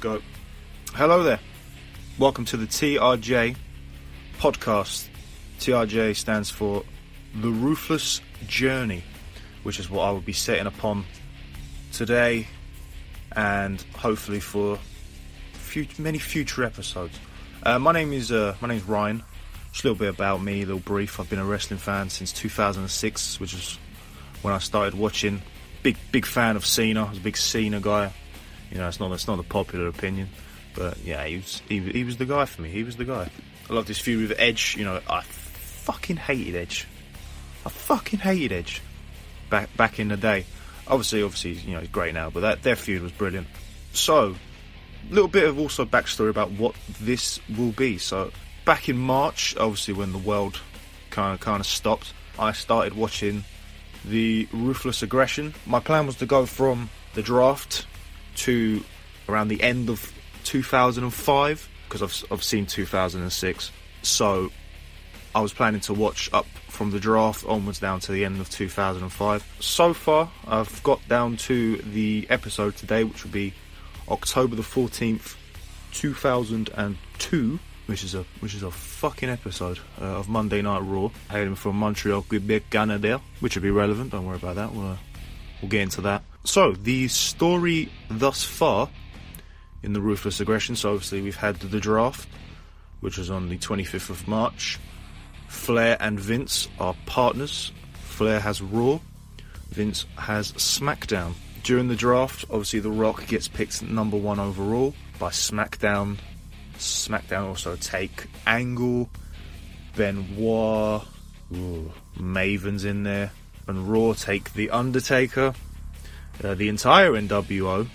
Go. Hello there. Welcome to the TRJ podcast. TRJ stands for The Ruthless Journey, which is what I will be setting upon today and hopefully for many future episodes. My name's Ryan. Just a little bit about me, a little brief. I've been a wrestling fan since 2006, which is when I started watching. Big fan of Cena. I was a big Cena guy. You know, it's not the popular opinion, but yeah, he was the guy for me. He was the guy. I loved his feud with Edge. You know, I fucking hated Edge. Back in the day. Obviously, you know, he's great now, but their feud was brilliant. So, a little bit of also backstory about what this will be. So, back in March, obviously when the world kind of stopped, I started watching the Ruthless Aggression. My plan was to go from the draft to around the end of 2005, because I've seen 2006, so I was planning to watch up from the draft onwards down to the end of 2005. So far I've got down to the episode today, which will be October the 14th 2002, which is a fucking episode of Monday Night Raw, hailing from Montreal, Quebec, Canada, which will be relevant. Don't worry about that, we'll get into that. So, the story thus far in the Ruthless Aggression. So, obviously, we've had the draft, which was on the 25th of March. Flair and Vince are partners. Flair has Raw. Vince has SmackDown. During the draft, obviously, The Rock gets picked number 1 overall by SmackDown. SmackDown also take Angle, Benoit, Maven's in there. And Raw take The Undertaker. The entire NWO.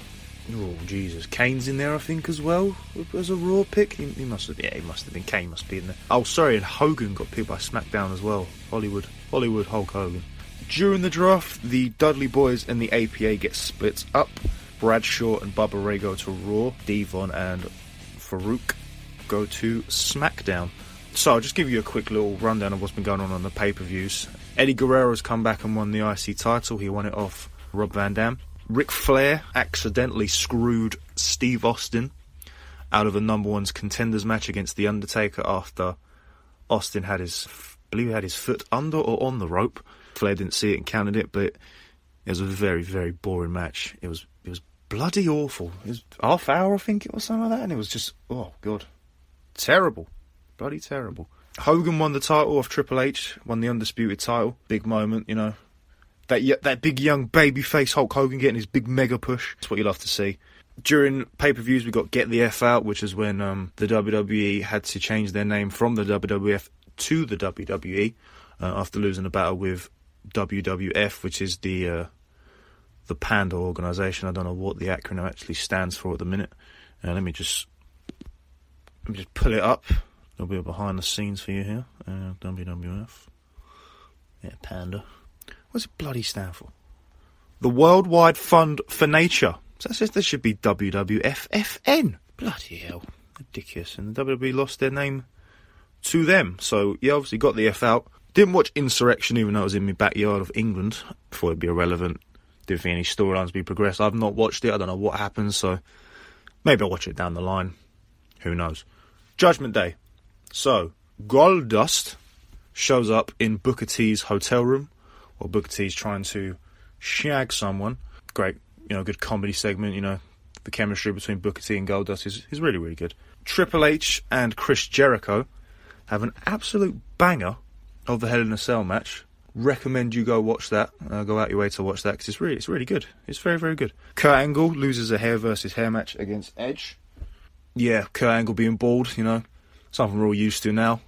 Oh, Jesus. Kane's in there, I think, as well, as a Raw pick. He must have been. Kane must be in there. Oh, sorry, and Hogan got picked by SmackDown as well. Hollywood Hulk Hogan. During the draft, the Dudley Boys and the APA get split up. Bradshaw and Bubba Ray go to Raw. Devon and Farouk go to SmackDown. So I'll just give you a quick little rundown of what's been going on the pay-per-views. Eddie Guerrero's come back and won the IC title. He won it off Rob Van Dam. Ric Flair accidentally screwed Steve Austin out of a number 1's contenders match against The Undertaker after Austin had his foot under or on the rope. Flair didn't see it and counted it, but it was a very, very boring match. It was bloody awful. It was half hour, I think it was, something like that, and it was just, oh God, terrible. Bloody terrible. Hogan won the title off Triple H, won the Undisputed title. Big moment, you know. That big young babyface Hulk Hogan getting his big mega push. That's what you love to see. During pay-per-views, we got Get the F Out, which is when the WWE had to change their name from the WWF to the WWE after losing the battle with WWF, which is the Panda organisation. I don't know what the acronym actually stands for at the minute. Let me just pull it up. There'll be a behind the scenes for you here. WWF. Yeah, Panda. What's it bloody stand for? The Worldwide Fund for Nature. So that says there should be WWFFN. Bloody hell. Ridiculous. And the WWE lost their name to them. So, yeah, obviously got the F out. Didn't watch Insurrection, even though it was in my backyard of England. Thought it'd be irrelevant. Didn't think any storylines would be progressed. I've not watched it. I don't know what happens. So maybe I'll watch it down the line. Who knows? Judgment Day. So, Goldust shows up in Booker T's hotel room. Or Booker T's trying to shag someone. Great, you know, good comedy segment, you know. The chemistry between Booker T and Goldust is really, really good. Triple H and Chris Jericho have an absolute banger of the Hell in a Cell match. Recommend you go watch that. Go out your way to watch that, because it's really good. It's very, very good. Kurt Angle loses a hair versus hair match against Edge. Yeah, Kurt Angle being bald, you know. Something we're all used to now.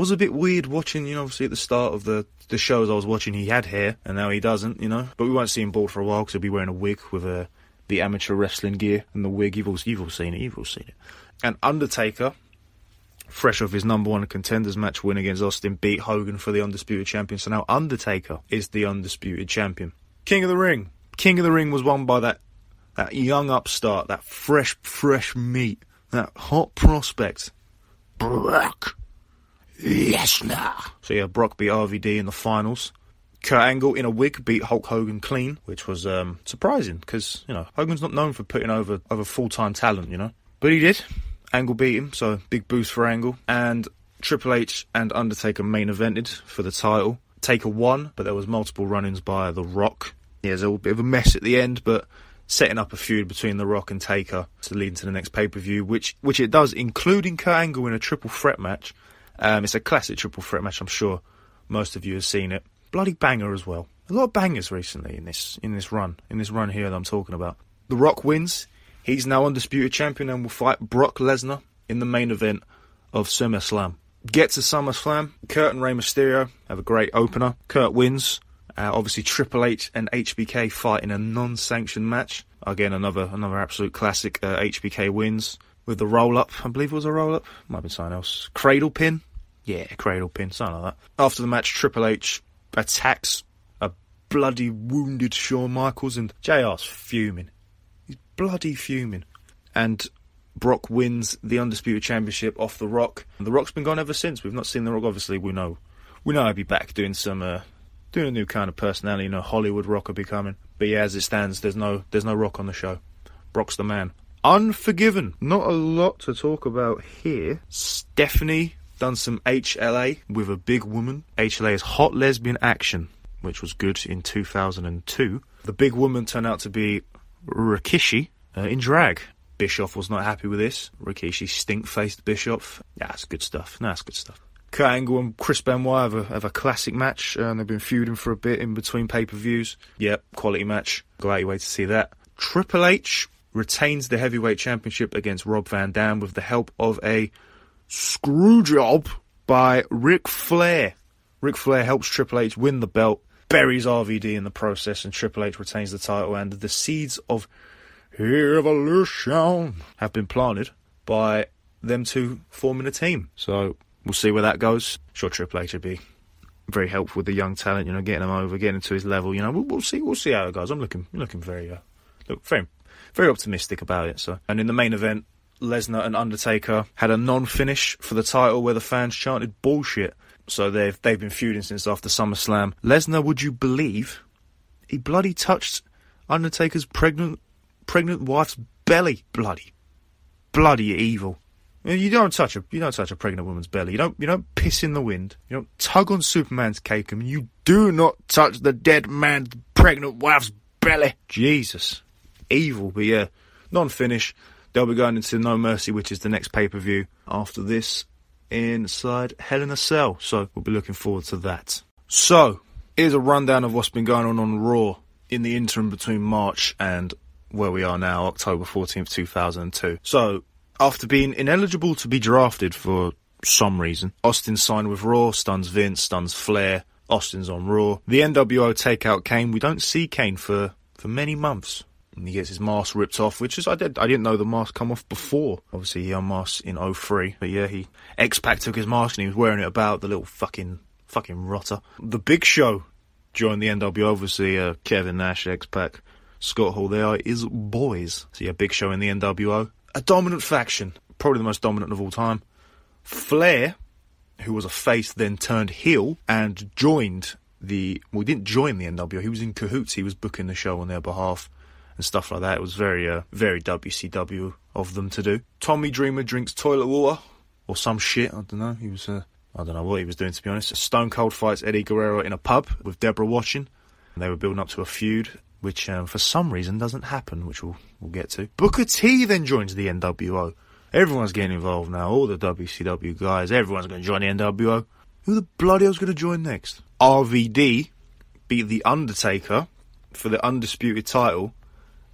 was a bit weird watching, you know, obviously at the start of the shows I was watching, he had hair, and now he doesn't, you know. But we won't see him bald for a while because he'll be wearing a wig with the amateur wrestling gear and the wig. You've all seen it. And Undertaker, fresh off his number one contenders match win against Austin, beat Hogan for the Undisputed Champion. So now Undertaker is the Undisputed Champion. King of the Ring. King of the Ring was won by that young upstart, that fresh meat, that hot prospect, Brock Lesnar. So yeah, Brock beat RVD in the finals. Kurt Angle, in a wig, beat Hulk Hogan clean, which was surprising because, you know, Hogan's not known for putting over full-time talent, you know. But he did. Angle beat him, so big boost for Angle. And Triple H and Undertaker main evented for the title. Taker won, but there was multiple run-ins by The Rock. Yeah, there's a bit of a mess at the end, but setting up a feud between The Rock and Taker to lead into the next pay-per-view, which it does, including Kurt Angle in a triple threat match. It's a classic triple threat match, I'm sure most of you have seen it. Bloody banger as well. A lot of bangers recently in this run here that I'm talking about. The Rock wins. He's now Undisputed Champion and will fight Brock Lesnar in the main event of SummerSlam. Get to SummerSlam. Kurt and Rey Mysterio have a great opener. Kurt wins. Obviously, Triple H and HBK fight in a non-sanctioned match. Again, another absolute classic. HBK wins with the roll-up. I believe it was a roll-up. Might have been something else. Cradle pin? Yeah, cradle pin. Something like that. After the match, Triple H attacks a bloody wounded Shawn Michaels, and JR's fuming. He's bloody fuming. And Brock wins the Undisputed Championship off The Rock. And The Rock's been gone ever since. We've not seen The Rock. Obviously, we know he'll be back doing some... doing a new kind of personality, you know, Hollywood Rock will be coming. But yeah, as it stands, there's no Rock on the show. Brock's the man. Unforgiven. Not a lot to talk about here. Stephanie done some HLA with a big woman. HLA is Hot Lesbian Action, which was good in 2002. The big woman turned out to be Rikishi in drag. Bischoff was not happy with this. Rikishi stink-faced Bischoff. Yeah, that's good stuff. No, that's good stuff. Kurt Angle and Chris Benoit have a classic match, and they've been feuding for a bit in between pay-per-views. Yep, quality match. Go out your way to see that. Triple H retains the heavyweight championship against Rob Van Dam with the help of a screw job by Ric Flair. Ric Flair helps Triple H win the belt, buries RVD in the process, and Triple H retains the title, and the seeds of evolution have been planted by them two forming a team. So... we'll see where that goes. Sure, Triple H would be very helpful with the young talent, you know, getting him over, getting him to his level. You know, we'll see how it goes. I'm looking very, very optimistic about it. So, and in the main event, Lesnar and Undertaker had a non-finish for the title where the fans chanted bullshit. So they've been feuding since after SummerSlam. Lesnar, would you believe, he bloody touched Undertaker's pregnant wife's belly. Bloody evil. You don't touch a pregnant woman's belly. You don't piss in the wind. You don't tug on Superman's cake. I mean, you do not touch the dead man's pregnant wife's belly. Jesus, evil. But yeah, non-finish. They'll be going into No Mercy, which is the next pay-per-view after this, inside Hell in a Cell. So we'll be looking forward to that. So here's a rundown of what's been going on Raw in the interim between March and where we are now, October 14th, 2002. So, after being ineligible to be drafted for some reason, Austin signed with Raw, stuns Vince, stuns Flair, Austin's on Raw. The NWO take out Kane. We don't see Kane for many months. And he gets his mask ripped off, which is, I didn't know the mask come off before. Obviously, he unmasked in 03. But yeah, X-Pac took his mask and he was wearing it about, the little fucking rotter. The Big Show joined the NWO, obviously, Kevin Nash, X-Pac, Scott Hall, they are his boys. So yeah, Big Show in the NWO. A dominant faction, probably the most dominant of all time. Flair, who was a face, then turned heel and joined the... well, he didn't join the NWO. He was in cahoots. He was booking the show on their behalf and stuff like that. It was very WCW of them to do. Tommy Dreamer drinks toilet water or some shit. I don't know. He was... I don't know what he was doing, to be honest. Stone Cold fights Eddie Guerrero in a pub with Deborah watching. And they were building up to a feud, which for some reason doesn't happen, which we'll get to. Booker T then joins the NWO. Everyone's getting involved now, all the WCW guys, everyone's going to join the NWO. Who the bloody hell's going to join next? RVD beat The Undertaker for the Undisputed title,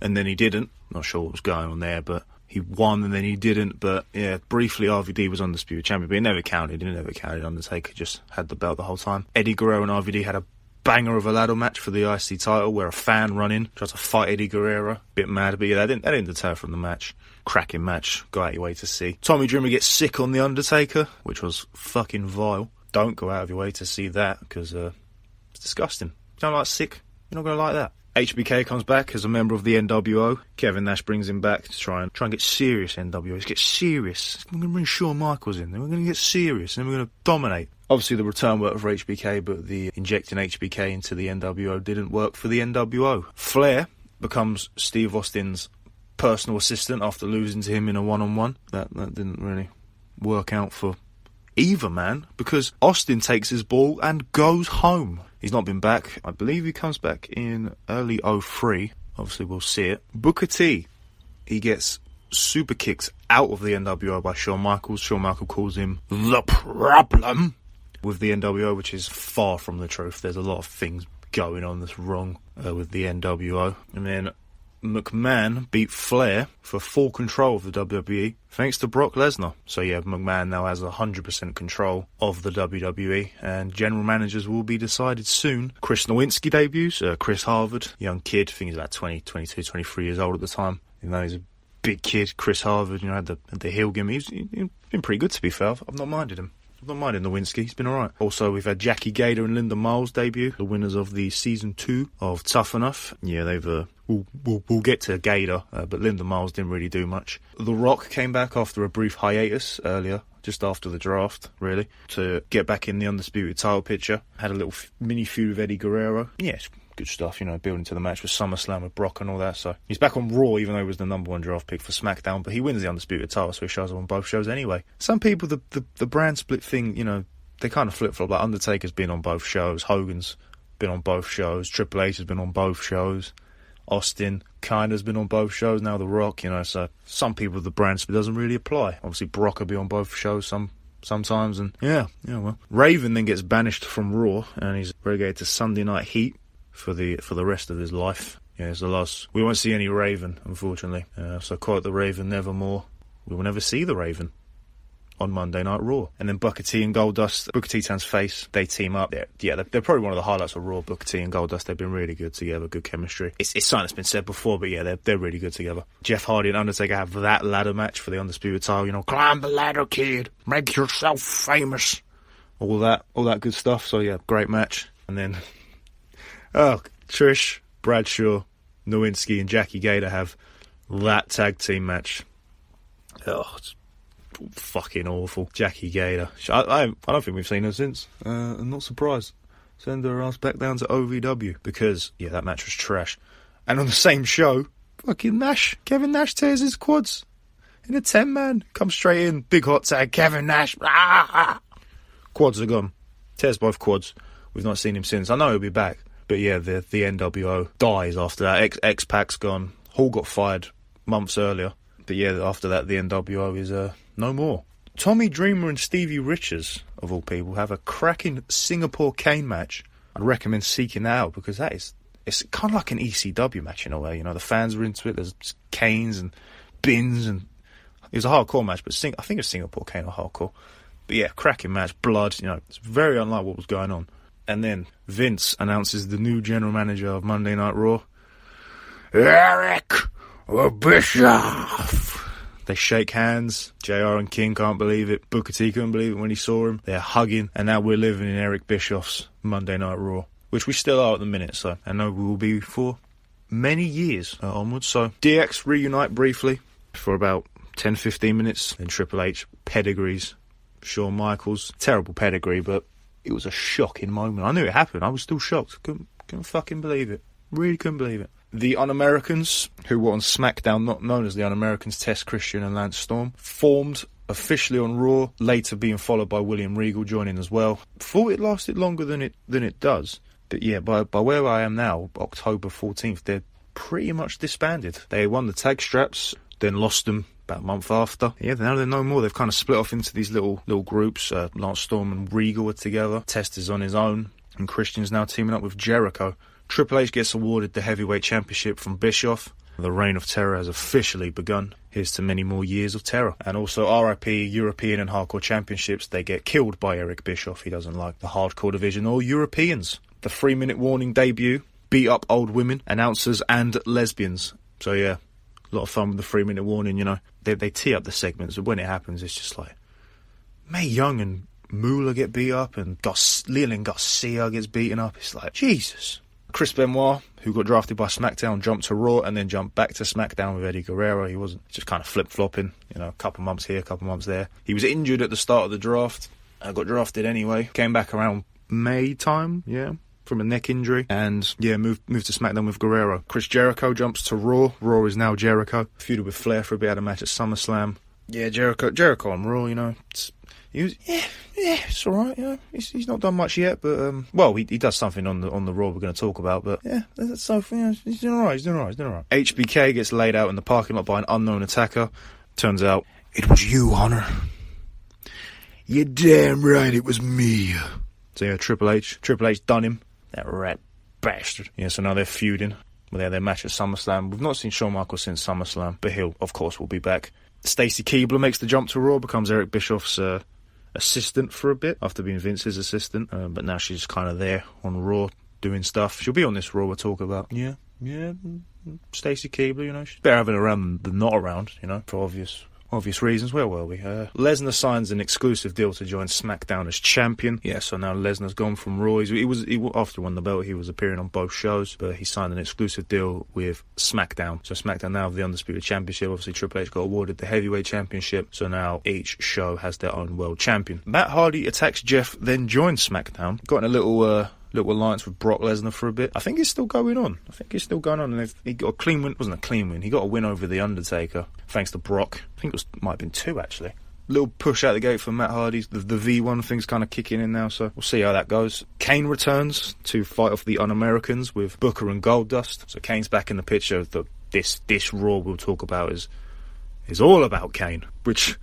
and then he didn't. Not sure what was going on there, but he won and then he didn't. But yeah, briefly RVD was undisputed champion, but it never counted. It never counted. Undertaker just had the belt the whole time. Eddie Guerrero and RVD had a banger of a ladder match for the IC title where a fan ran in, tried to fight Eddie Guerrero. Bit mad, but yeah, that didn't deter from the match. Cracking match, go out your way to see. Tommy Dreamer gets sick on The Undertaker, which was fucking vile. Don't go out of your way to see that, because it's disgusting. If you don't like sick, you're not going to like that. HBK comes back as a member of the NWO. Kevin Nash brings him back to try and get serious NWO. Let's get serious. We're going to bring Shawn Michaels in, then we're going to get serious, and then we're going to dominate. Obviously, the return worked for HBK, but the injecting HBK into the NWO didn't work for the NWO. Flair becomes Steve Austin's personal assistant after losing to him in a one-on-one. That didn't really work out for either man, because Austin takes his ball and goes home. He's not been back. I believe he comes back in early 2003. Obviously, we'll see it. Booker T, he gets super kicked out of the NWO by Shawn Michaels. Shawn Michaels calls him the problem with the NWO, which is far from the truth. There's a lot of things going on that's wrong with the NWO. And then McMahon beat Flair for full control of the WWE thanks to Brock Lesnar. So yeah, McMahon now has 100% control of the WWE, and general managers will be decided soon. Chris Nowinski debuts, Chris Harvard, young kid, I think he's about 20, 22, 23 years old at the time. You know, he's a big kid. Chris Harvard, you know, had the heel gimmick. He's been pretty good, to be fair. I've not minded him. I've not minded Nowinski. He's been alright. Also, we've had Jackie Gator and Linda Miles debut, the winners of the Season 2 of Tough Enough. Yeah, they've... We'll get to Gator, but Linda Miles didn't really do much. The Rock came back after a brief hiatus earlier, just after the draft, really, to get back in the undisputed title picture. Had a little mini feud with Eddie Guerrero. Yeah, good stuff, you know, building to the match with SummerSlam with Brock and all that. So he's back on Raw, even though he was the number 1 draft pick for SmackDown, but he wins the undisputed title, so he shows up on both shows anyway. Some people, the brand split thing, you know, they kind of flip-flop. Like Undertaker's been on both shows, Hogan's been on both shows, Triple H has been on both shows, Austin kind of has been on both shows, now The Rock, you know, so some people, the brand split doesn't really apply. Obviously, Brock will be on both shows sometimes, and yeah, well. Raven then gets banished from Raw, and he's relegated to Sunday Night Heat for the rest of his life. Yeah, it's a loss. We won't see any Raven, unfortunately. So quote the Raven, nevermore. We will never see the Raven on Monday Night Raw. And then Booker T and Goldust, Booker T turns face, they team up. They're probably one of the highlights of Raw, Booker T and Goldust. They've been really good together, good chemistry. It's something that's been said before, but yeah, they're really good together. Jeff Hardy and Undertaker have that ladder match for the undisputed title, you know, climb the ladder, kid, make yourself famous, all that good stuff. So yeah, great match. And then Trish, Bradshaw, Nowinski and Jackie Gator have that tag team match. Oh, it's fucking awful. Jackie Gator, I don't think we've seen her since. I'm not surprised. Send her ass back down to OVW, because yeah, that match was trash. And on the same show, fucking Nash, Kevin Nash tears his quads in a 10-man, comes straight in, big hot tag, Kevin Nash, quads are gone, tears both quads. We've not seen him since. I know he'll be back, but yeah, the NWO dies after that. X-Pac's gone, Hall got fired months earlier, but yeah, after that the NWO is no more. Tommy Dreamer and Stevie Richards, of all people, have a cracking Singapore cane match. I'd recommend seeking that out, because it's kind of like an ECW match in a way. You know, the fans were into it. There's canes and bins, and it was a hardcore match, but I think it's Singapore cane or hardcore. But yeah, cracking match, blood. You know, it's very unlike what was going on. And then Vince announces the new general manager of Monday Night Raw, Eric Bischoff. They shake hands. JR and King can't believe it. Booker T couldn't believe it when he saw him. They're hugging. And now we're living in Eric Bischoff's Monday Night Raw, which we still are at the minute, so I know we will be for many years onwards. So DX reunite briefly for about 10-15 minutes. Then Triple H pedigrees Shawn Michaels. Terrible pedigree, but it was a shocking moment. I knew it happened. I was still shocked. Couldn't fucking believe it. Really couldn't believe it. The Un-Americans, who were on SmackDown, not known as the Un-Americans, Tess, Christian and Lance Storm, formed officially on Raw, later being followed by William Regal joining as well. Thought it lasted longer than it does. But yeah, by where I am now, October 14th, they're pretty much disbanded. They won the tag straps, then lost them about a month after. Yeah, now they're no more. They've kind of split off into these little groups. Lance Storm and Regal are together. Test is on his own. And Christian's now teaming up with Jericho. Triple H gets awarded the heavyweight championship from Bischoff. The reign of terror has officially begun. Here's to many more years of terror. And also RIP European and Hardcore Championships. They get killed by Eric Bischoff. He doesn't like the Hardcore division or Europeans. The 3-minute warning debut. Beat up old women, announcers and lesbians. So yeah, a lot of fun with the 3-minute warning, you know. They tee up the segments, but when it happens, it's just like... Mae Young and Moolah get beat up and Leland Garcia gets beaten up. It's like, Jesus. Chris Benoit, who got drafted by SmackDown, jumped to Raw and then jumped back to SmackDown with Eddie Guerrero. He wasn't just kind of flip-flopping, you know, a couple months here, a couple months there. He was injured at the start of the draft. Got drafted anyway. Came back around May time, yeah, from a neck injury. And, yeah, moved to SmackDown with Guerrero. Chris Jericho jumps to Raw. Raw is now Jericho. Feuded with Flair for a bit, had a match at SummerSlam. Yeah, Jericho on Raw, you know. He was, it's all right, you know. He's not done much yet, but well, he does something on the Raw we're going to talk about, but yeah, that's something. You know, he's doing all right. HBK gets laid out in the parking lot by an unknown attacker. Turns out it was you, Hunter. You're damn right, it was me. So yeah, Triple H done him. That rat bastard. Yeah, so now they're feuding. Well, they had their match at SummerSlam. We've not seen Shawn Michaels since SummerSlam, but he'll, of course, will be back. Stacy Keibler makes the jump to Raw, becomes Eric Bischoff's assistant for a bit after being Vince's assistant, but now she's kind of there on Raw doing stuff. She'll be on this Raw we'll talk about. Yeah, Stacy Keibler, you know, she's better having around than not around, you know, for obvious reasons. Where were we? Lesnar signs an exclusive deal to join SmackDown as champion. Yeah, so now Lesnar's gone from Raw. He after he won the belt, he was appearing on both shows, but he signed an exclusive deal with SmackDown. So SmackDown now have the Undisputed Championship. Obviously, Triple H got awarded the Heavyweight Championship, so now each show has their own world champion. Matt Hardy attacks Jeff, then joins SmackDown. Got in a little alliance with Brock Lesnar for a bit. I think it's still going on. And he got a clean win. It wasn't a clean win. He got a win over The Undertaker, thanks to Brock. I think it might have been 2, actually. Little push out the gate for Matt Hardy's. The V1 thing's kind of kicking in now, so we'll see how that goes. Kane returns to fight off the Un-Americans with Booker and Goldust. So Kane's back in the picture. This Raw we'll talk about is all about Kane, which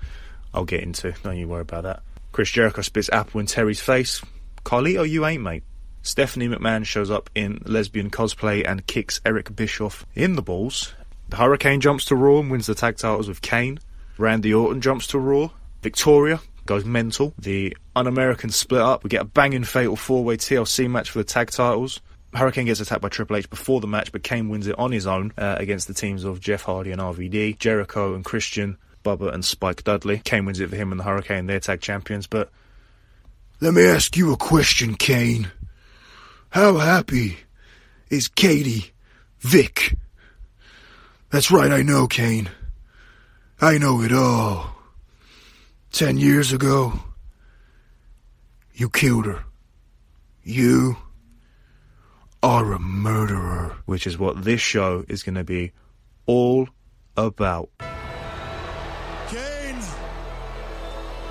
I'll get into. Don't you worry about that. Chris Jericho spits apple in Terry's face. Carlito, you ain't, mate. Stephanie McMahon shows up in lesbian cosplay and kicks Eric Bischoff in the balls. The Hurricane jumps to Raw and wins the tag titles with Kane. Randy Orton jumps to Raw. Victoria goes mental. The Un-Americans split up. We get a banging fatal 4-way TLC match for the tag titles. Hurricane gets attacked by Triple H before the match, but Kane wins it on his own against the teams of Jeff Hardy and RVD, Jericho and Christian, Bubba and Spike Dudley. Kane wins it for him and the Hurricane. They're tag champions, but... Let me ask you a question, Kane. How happy is Katie Vick? That's right, I know, Kane. I know it all. 10 years ago, you killed her. You are a murderer. Which is what this show is going to be all about. Kane,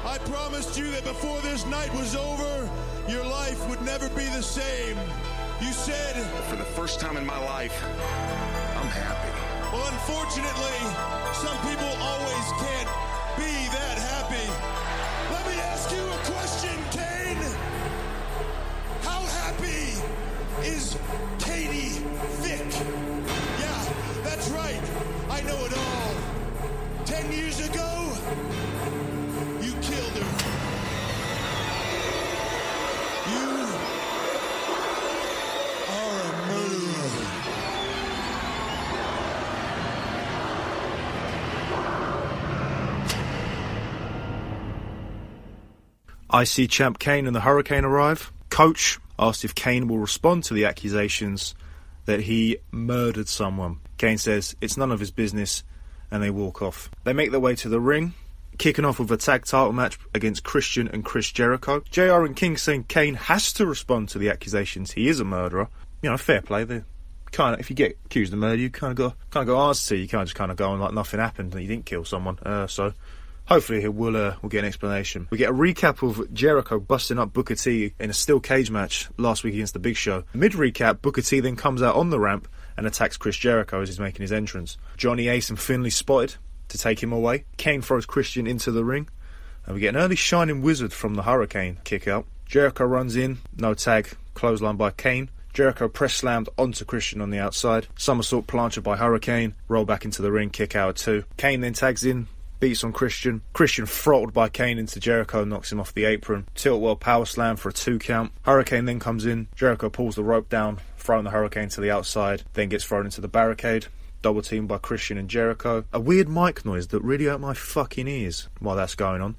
I promised you that before this night was over, your life would never be the same. You said... For the first time in my life, I'm happy. Well, unfortunately, some people always can't be that happy. Let me ask you a question, Kane. How happy is Katie Vick? Yeah, that's right. I know it all. 10 years ago, you killed her. IC champ Kane and the Hurricane arrive. Coach asked if Kane will respond to the accusations that he murdered someone. Kane says it's none of his business, and they walk off. They make their way to the ring, kicking off with a tag title match against Christian and Chris Jericho. JR and King saying Kane has to respond to the accusations he is a murderer. You know, fair play. They kind of, if you get accused of murder, you kind of got answers to. You can't just kind of go on like nothing happened and you didn't kill someone. So. Hopefully we'll get an explanation. We get a recap of Jericho busting up Booker T in a steel cage match last week against the Big Show. Mid-recap, Booker T then comes out on the ramp and attacks Chris Jericho as he's making his entrance. Johnny Ace and Finlay spotted to take him away. Kane throws Christian into the ring. And we get an early Shining Wizard from the Hurricane kick out. Jericho runs in, no tag, clothesline by Kane. Jericho press slammed onto Christian on the outside, somersault planted by Hurricane, roll back into the ring, kick out at 2. Kane then tags in, beats on Christian. Christian throttled by Kane into Jericho, knocks him off the apron. Tilt-World power slam for a 2 count. Hurricane then comes in. Jericho pulls the rope down, throwing the Hurricane to the outside, then gets thrown into the barricade. Double teamed by Christian and Jericho. A weird mic noise that really hurt my fucking ears while that's going on.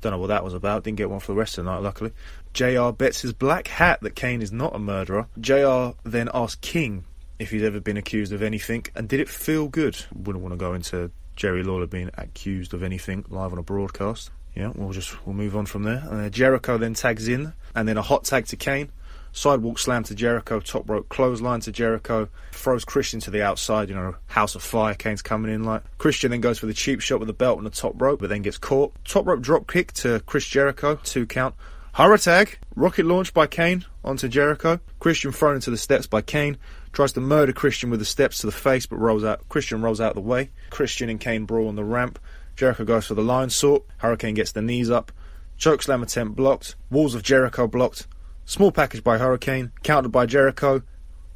Don't know what that was about. Didn't get one for the rest of the night, luckily. JR bets his black hat that Kane is not a murderer. JR then asked King if he's ever been accused of anything, and did it feel good? Wouldn't want to go into Jerry Lawler being accused of anything live on a broadcast. Yeah, we'll move on from there. And Jericho then tags in, and then a hot tag to Kane, sidewalk slam to Jericho, top rope clothesline to Jericho, throws Christian to the outside, house of fire. Kane's coming in like. Christian then goes for the cheap shot with the belt on the top rope, but then gets caught. Top rope drop kick to Chris Jericho, 2 count. Hurrah tag, rocket launch by Kane onto Jericho. Christian thrown into the steps by Kane. Tries to murder Christian with the steps to the face, but rolls out. Christian rolls out of the way. Christian and Kane brawl on the ramp. Jericho goes for the lion sort. Hurricane gets the knees up. Chokeslam attempt blocked. Walls of Jericho blocked. Small package by Hurricane. Countered by Jericho.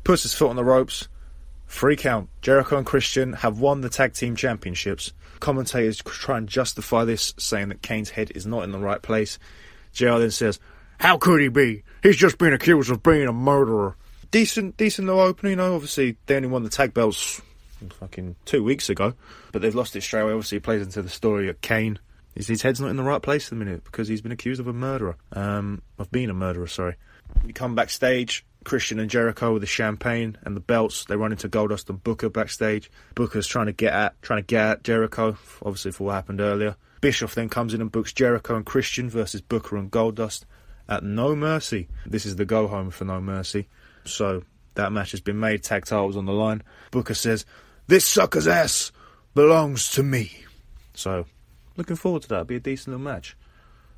Puts his foot on the ropes. 3 count. Jericho and Christian have won the tag team championships. Commentators try and justify this, saying that Kane's head is not in the right place. JR then says, "How could he be? He's just been accused of being a murderer." Decent little opening, obviously they only won the tag belts fucking 2 weeks ago, but they've lost it straight away. Obviously it plays into the story of Kane. His head's not in the right place at the minute because he's been accused of being a murderer. You come backstage, Christian and Jericho with the champagne and the belts. They run into Goldust and Booker backstage. Booker's trying to get at Jericho, obviously, for what happened earlier. Bischoff then comes in and books Jericho and Christian versus Booker and Goldust at No Mercy. This is the go home for No Mercy. So that match has been made, tag titles on the line. Booker says, "This sucker's ass belongs to me." So looking forward to that. It'll be a decent little match.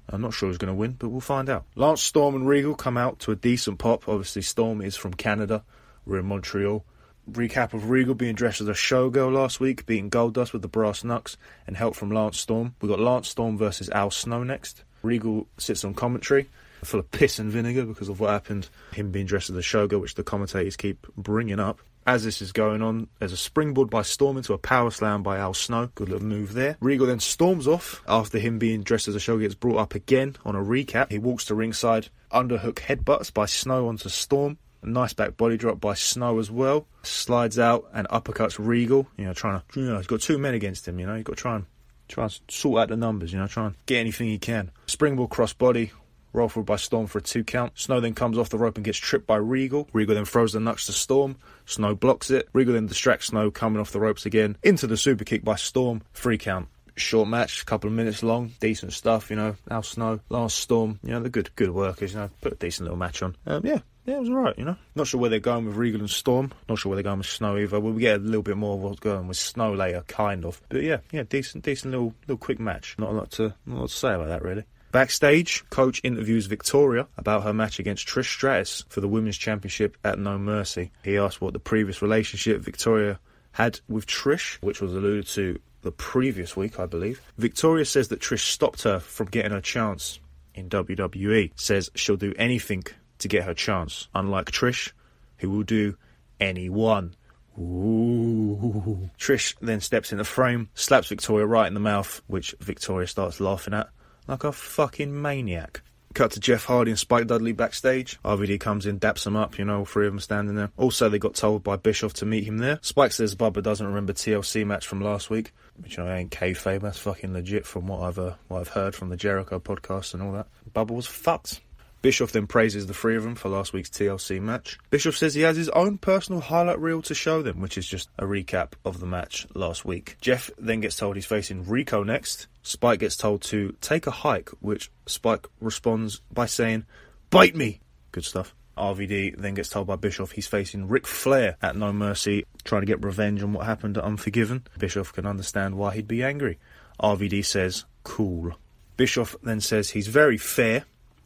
I'm not sure who's going to win, but we'll find out. Lance Storm and Regal come out to a decent pop. Obviously Storm is from Canada. We're in Montreal. Recap of Regal being dressed as a showgirl last week, beating Goldust with the brass knucks and help from Lance Storm. We got Lance Storm versus Al Snow next. Regal sits on commentary, full of piss and vinegar because of what happened, him being dressed as a showgirl, which the commentators keep bringing up. As this is going on, there's a springboard by Storm into a power slam by Al Snow. Good little move there. Regal then storms off after him being dressed as a showgirl gets brought up again on a recap. He walks to ringside, underhook headbutts by Snow onto Storm. A nice back body drop by Snow as well. Slides out and uppercuts Regal. He's got two men against him, He's got to try and sort out the numbers, try and get anything he can. Springboard crossbody. Roll forward by Storm for a 2 count. Snow then comes off the rope and gets tripped by Regal. Regal then throws the knucks to Storm. Snow blocks it. Regal then distracts Snow, coming off the ropes again. Into the super kick by Storm. 3 count. Short match, a couple of minutes long. Decent stuff, Al Snow, Lance Storm. They're good workers, Put a decent little match on. Yeah, it was alright, Not sure where they're going with Regal and Storm. Not sure where they're going with Snow either. We'll get a little bit more of what's going with Snow later, kind of. But yeah, decent little quick match. Not a lot to say about that, really. Backstage, Coach interviews Victoria about her match against Trish Stratus for the Women's Championship at No Mercy. He asked what the previous relationship Victoria had with Trish, which was alluded to the previous week, I believe. Victoria says that Trish stopped her from getting her chance in WWE. Says she'll do anything to get her chance, unlike Trish, who will do anyone. Ooh. Trish then steps in the frame, slaps Victoria right in the mouth, which Victoria starts laughing at. Like a fucking maniac. Cut to Jeff Hardy and Spike Dudley backstage. RVD comes in, daps them up, all three of them standing there. Also, they got told by Bischoff to meet him there. Spike says Bubba doesn't remember TLC match from last week, which, ain't kayfabe. That's fucking legit from what I've heard from the Jericho podcast and all that. Bubba was fucked. Bischoff then praises the three of them for last week's TLC match. Bischoff says he has his own personal highlight reel to show them, which is just a recap of the match last week. Jeff then gets told he's facing Rico next. Spike gets told to take a hike, which Spike responds by saying, "Bite me!" Good stuff. RVD then gets told by Bischoff he's facing Ric Flair at No Mercy, trying to get revenge on what happened at Unforgiven. Bischoff can understand why he'd be angry. RVD says, "Cool." Bischoff then says he's very fair,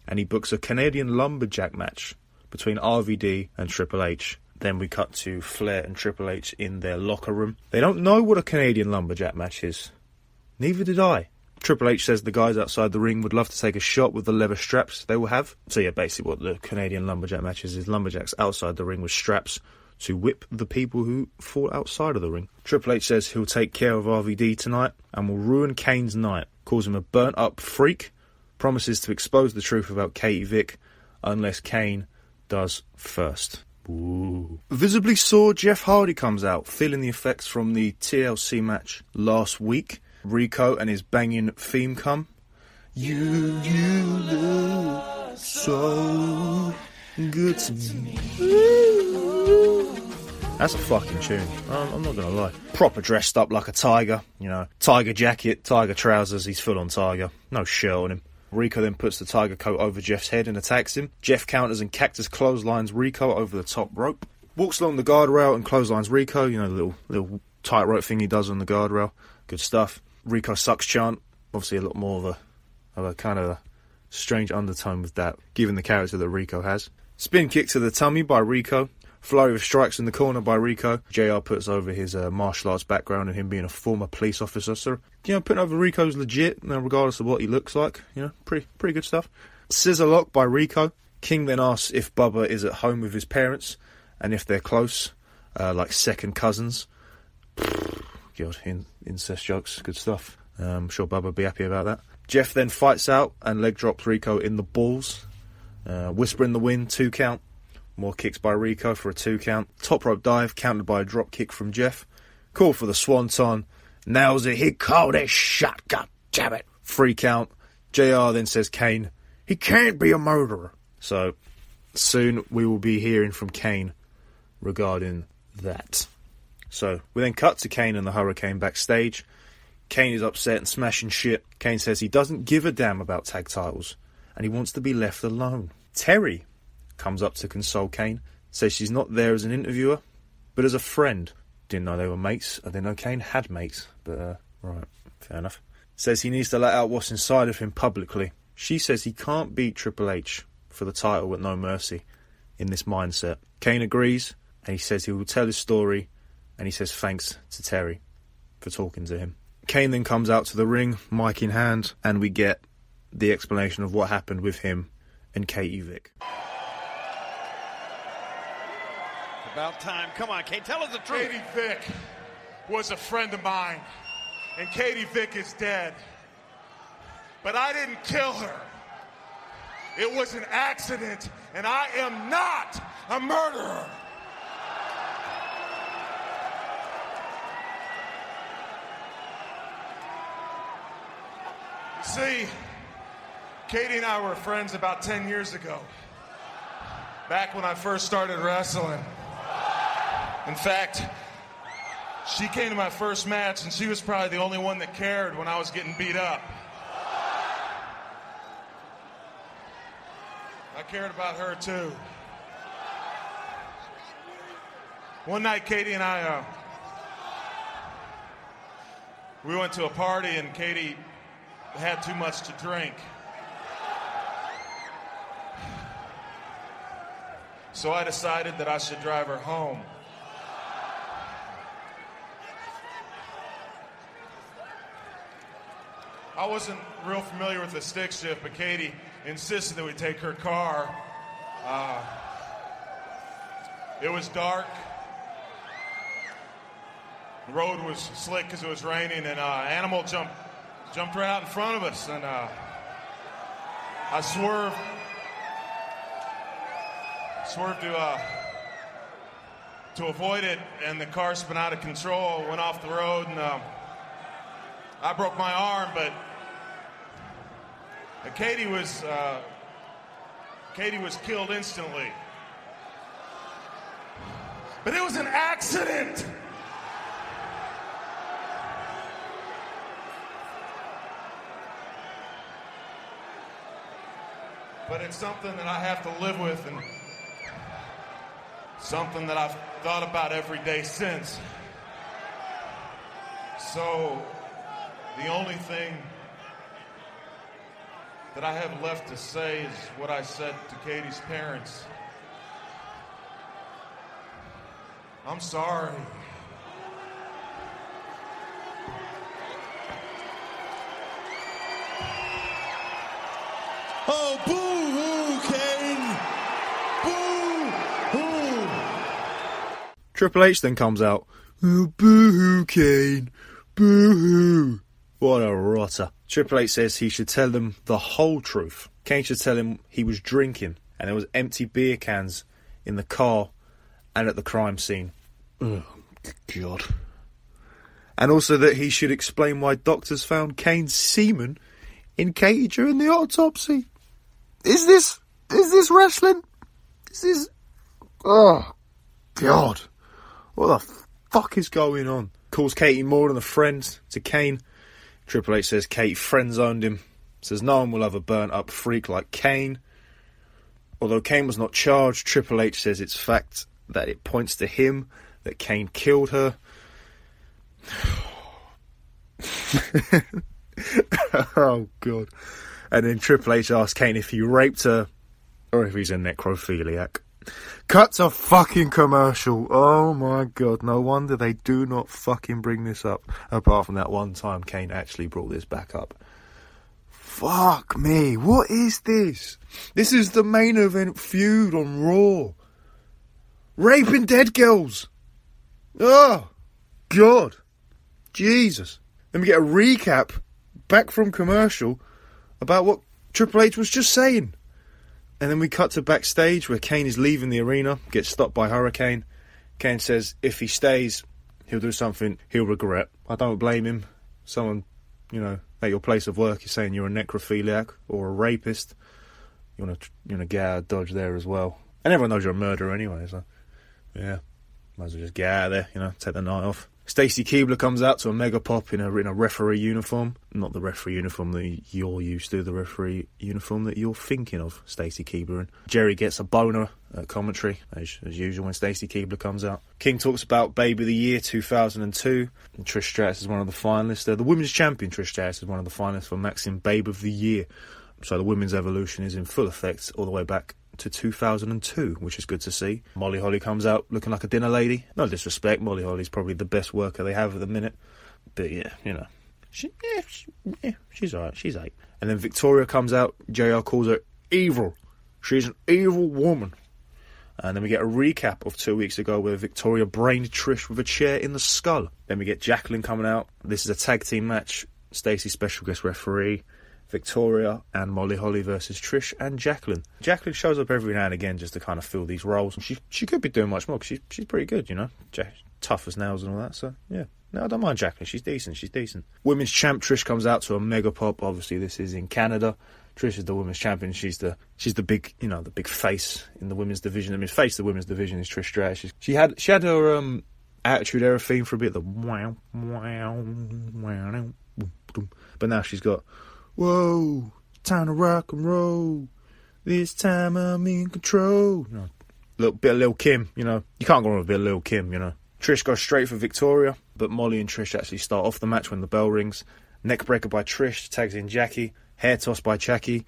and he books a Canadian lumberjack match between RVD and Triple H. Then we cut to Flair and Triple H in their locker room. They don't know what a Canadian lumberjack match is. Neither did I. Triple H says the guys outside the ring would love to take a shot with the leather straps they will have. So yeah, basically what the Canadian Lumberjack matches is lumberjacks outside the ring with straps to whip the people who fall outside of the ring. Triple H says he'll take care of RVD tonight and will ruin Kane's night, calls him a burnt-up freak, promises to expose the truth about Katie Vick unless Kane does first. Ooh. Visibly sore Jeff Hardy comes out, feeling the effects from the TLC match last week. Rico and his banging theme come. You look so good to me. That's a fucking tune. I'm not going to lie. Proper dressed up like a tiger. You know, tiger jacket, tiger trousers. He's full on tiger. No shirt on him. Rico then puts the tiger coat over Jeff's head and attacks him. Jeff counters and cactus clotheslines Rico over the top rope. Walks along the guardrail and clotheslines Rico. You know, the little tightrope thing he does on the guardrail. Good stuff. Rico sucks chant. Obviously a lot more of a kind of a strange undertone with that, given the character that Rico has. Spin kick to the tummy by Rico. Flurry of strikes in the corner by Rico. JR puts over his martial arts background and him being a former police officer. So, you know, putting over Rico's legit, you know, regardless of what he looks like. You know, pretty good stuff. Scissor lock by Rico. King then asks if Bubba is at home with his parents and if they're close, like second cousins. God, incest jokes, good stuff. I'm sure Bubba would be happy about that. Jeff then fights out and leg drops Rico in the balls. Whisper in the wind, 2 count. More kicks by Rico for a 2 count. Top rope dive, countered by a drop kick from Jeff. Call for the swanton. Nails it, he called it shot, god damn it. 3 count. JR then says Kane, he can't be a murderer. So, soon we will be hearing from Kane regarding that. So, we then cut to Kane and the Hurricane backstage. Kane is upset and smashing shit. Kane says he doesn't give a damn about tag titles, and he wants to be left alone. Terry comes up to console Kane, says she's not there as an interviewer, but as a friend. Didn't know they were mates. I didn't know Kane had mates, but right, fair enough. Says he needs to let out what's inside of him publicly. She says he can't beat Triple H for the title at No Mercy in this mindset. Kane agrees, and he says he will tell his story, and he says thanks to Terry for talking to him. Kane then comes out to the ring, mic in hand, and we get the explanation of what happened with him and Katie Vick. About time. Come on, Kane, tell us the truth. Katie Vick was a friend of mine, and Katie Vick is dead. But I didn't kill her. It was an accident, and I am not a murderer. See, Katie and I were friends about 10 years ago, back when I first started wrestling. In fact, she came to my first match, and she was probably the only one that cared when I was getting beat up. I cared about her, too. One night, Katie and I, we went to a party, and Katie had too much to drink. So I decided that I should drive her home. I wasn't real familiar with the stick shift, but Katie insisted that we take her car. It was dark. The road was slick because it was raining, and Animal jumped right out in front of us, and I swerved to avoid it, and the car spun out of control, went off the road, and I broke my arm, but Katie was killed instantly. But it was an accident! But it's something that I have to live with, and something that I've thought about every day since. So, the only thing that I have left to say is what I said to Katie's parents. I'm sorry. Triple H then comes out. Oh, boo-hoo, Kane. Boo-hoo. What a rotter. Triple H says he should tell them the whole truth. Kane should tell him he was drinking and there was empty beer cans in the car and at the crime scene. Oh, God. And also that he should explain why doctors found Kane's semen in Katie during the autopsy. Is this wrestling? Is this... Oh, God. What the fuck is going on? Calls Katie more than a friend to Kane. Triple H says Katie friend-zoned him. Says no one will have a burnt-up freak like Kane. Although Kane was not charged, Triple H says it's fact that it points to him that Kane killed her. Oh, God. And then Triple H asks Kane if he raped her or if he's a necrophiliac. Cuts a fucking commercial. Oh, my God. No wonder they do not fucking bring this up. Apart from that one time Kane actually brought this back up. Fuck me. What is this? This is the main event feud on Raw. Raping dead girls. Oh, God. Jesus. Then we get a recap back from commercial about what Triple H was just saying. And then we cut to backstage where Kane is leaving the arena, gets stopped by Hurricane. Kane says if he stays, he'll do something he'll regret. I don't blame him. Someone, you know, at your place of work is saying you're a necrophiliac or a rapist. You wanna get out of Dodge there as well. And everyone knows you're a murderer anyway, so yeah. Might as well just get out of there, you know, take the night off. Stacy Keibler comes out to a mega pop in a referee uniform. Not the referee uniform that you're used to, the referee uniform that you're thinking of, Stacy Keibler in. Jerry gets a boner at commentary, as usual, when Stacy Keibler comes out. King talks about Baby of the Year 2002, and Trish Stratus is one of the finalists. The women's champion, Trish Stratus, is one of the finalists for Maxim Babe of the Year. So the women's evolution is in full effect all the way back to 2002, which is good to see. Molly Holly comes out looking like a dinner lady. No disrespect, Molly Holly's probably the best worker they have at the minute. But yeah, you know, she's alright, she's 8. And then Victoria comes out, JR calls her evil. She's an evil woman. And then we get a recap of 2 weeks ago where Victoria brained Trish with a chair in the skull. Then we get Jacqueline coming out. This is a tag team match. Stacey special guest referee. Victoria and Molly Holly versus Trish and Jacqueline. Jacqueline shows up every now and again just to kind of fill these roles. And she could be doing much more because she's pretty good, you know. Tough as nails and all that, so yeah. No, I don't mind Jacqueline. She's decent. Women's champ Trish comes out to a mega pop. Obviously, this is in Canada. Trish is the women's champion. She's the big, you know, the big face in the women's division. I mean, face of the women's division is Trish Stratus. She had her Attitude Era theme for a bit. The wow, wow, wow. But now she's got... Whoa, time to rock and roll. This time I'm in control. You know, little bit of Lil' Kim, you know. You can't go wrong with a bit of Lil' Kim, you know. Trish goes straight for Victoria, but Molly and Trish actually start off the match when the bell rings. Neckbreaker by Trish, tags in Jackie. Hair toss by Jackie.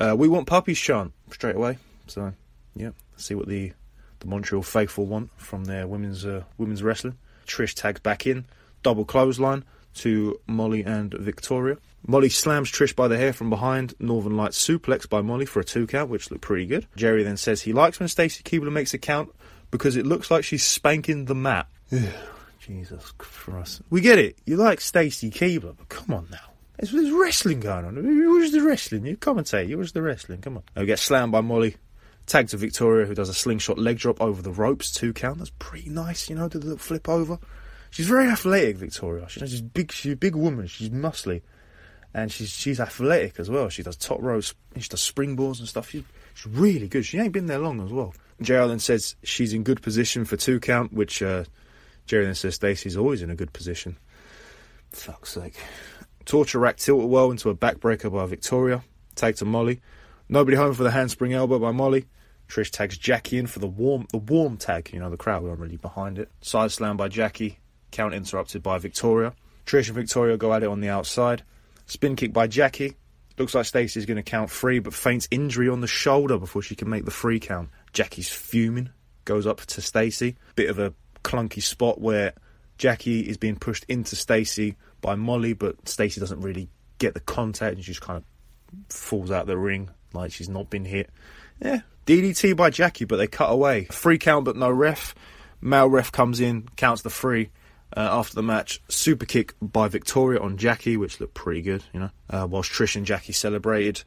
We want puppies chant straight away. So, yeah, see what the Montreal faithful want from their women's wrestling. Trish tags back in. Double clothesline to Molly and Victoria. Molly slams Trish by the hair from behind. Northern Lights suplex by Molly for a 2 count, which looked pretty good. Jerry then says he likes when Stacy Keibler makes a count because it looks like she's spanking the mat. Jesus Christ. We get it. You like Stacy Keibler, but come on now. There's wrestling going on. You watch the wrestling. You commentate. You watch the wrestling. Come on. Now we get slammed by Molly. Tag to Victoria, who does a slingshot leg drop over the ropes. 2 count. That's pretty nice, you know, did a little flip over. She's very athletic, Victoria. She's a big woman. She's muscly. And she's athletic as well. She does top rows, she does springboards and stuff. She's really good. She ain't been there long as well. Jerry then says she's in good position for 2 count, which Jerry then says Stacey's always in a good position. Fuck's sake. Torture rack tilt-a-whirl into a backbreaker by Victoria. Tag to Molly. Nobody home for the handspring elbow by Molly. Trish tags Jackie in for the warm tag. You know, the crowd weren't really behind it. Side slam by Jackie. Count interrupted by Victoria. Trish and Victoria go at it on the outside. Spin kick by Jackie. Looks like Stacey's going to count 3, but feigns injury on the shoulder before she can make the 3 count. Jackie's fuming. Goes up to Stacey. Bit of a clunky spot where Jackie is being pushed into Stacey by Molly, but Stacey doesn't really get the contact and she just kind of falls out of the ring like she's not been hit. Yeah, DDT by Jackie, but they cut away. 3 count, but no ref. Male ref comes in, counts the three. After the match, super kick by Victoria on Jackie, which looked pretty good, you know. Whilst Trish and Jackie celebrated,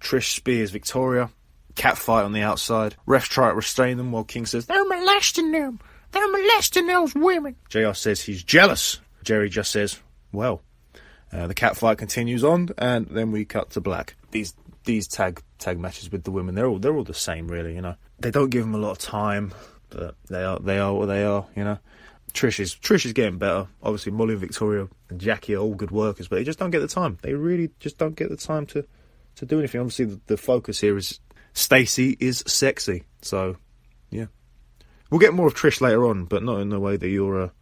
Trish spears Victoria. Cat fight on the outside. Refs try to restrain them while King says, "They're molesting them. They're molesting those women." JR says he's jealous. Jerry just says, "Well." The cat fight continues on, and then we cut to black. These tag matches with the women, they're all the same, really, you know. They don't give them a lot of time, but they are what they are, you know. Trish is getting better. Obviously, Molly, Victoria, and Jackie are all good workers, but they just don't get the time. They really just don't get the time to do anything. Obviously, the focus here is Stacey is sexy. So, yeah. We'll get more of Trish later on, but not in the way that you're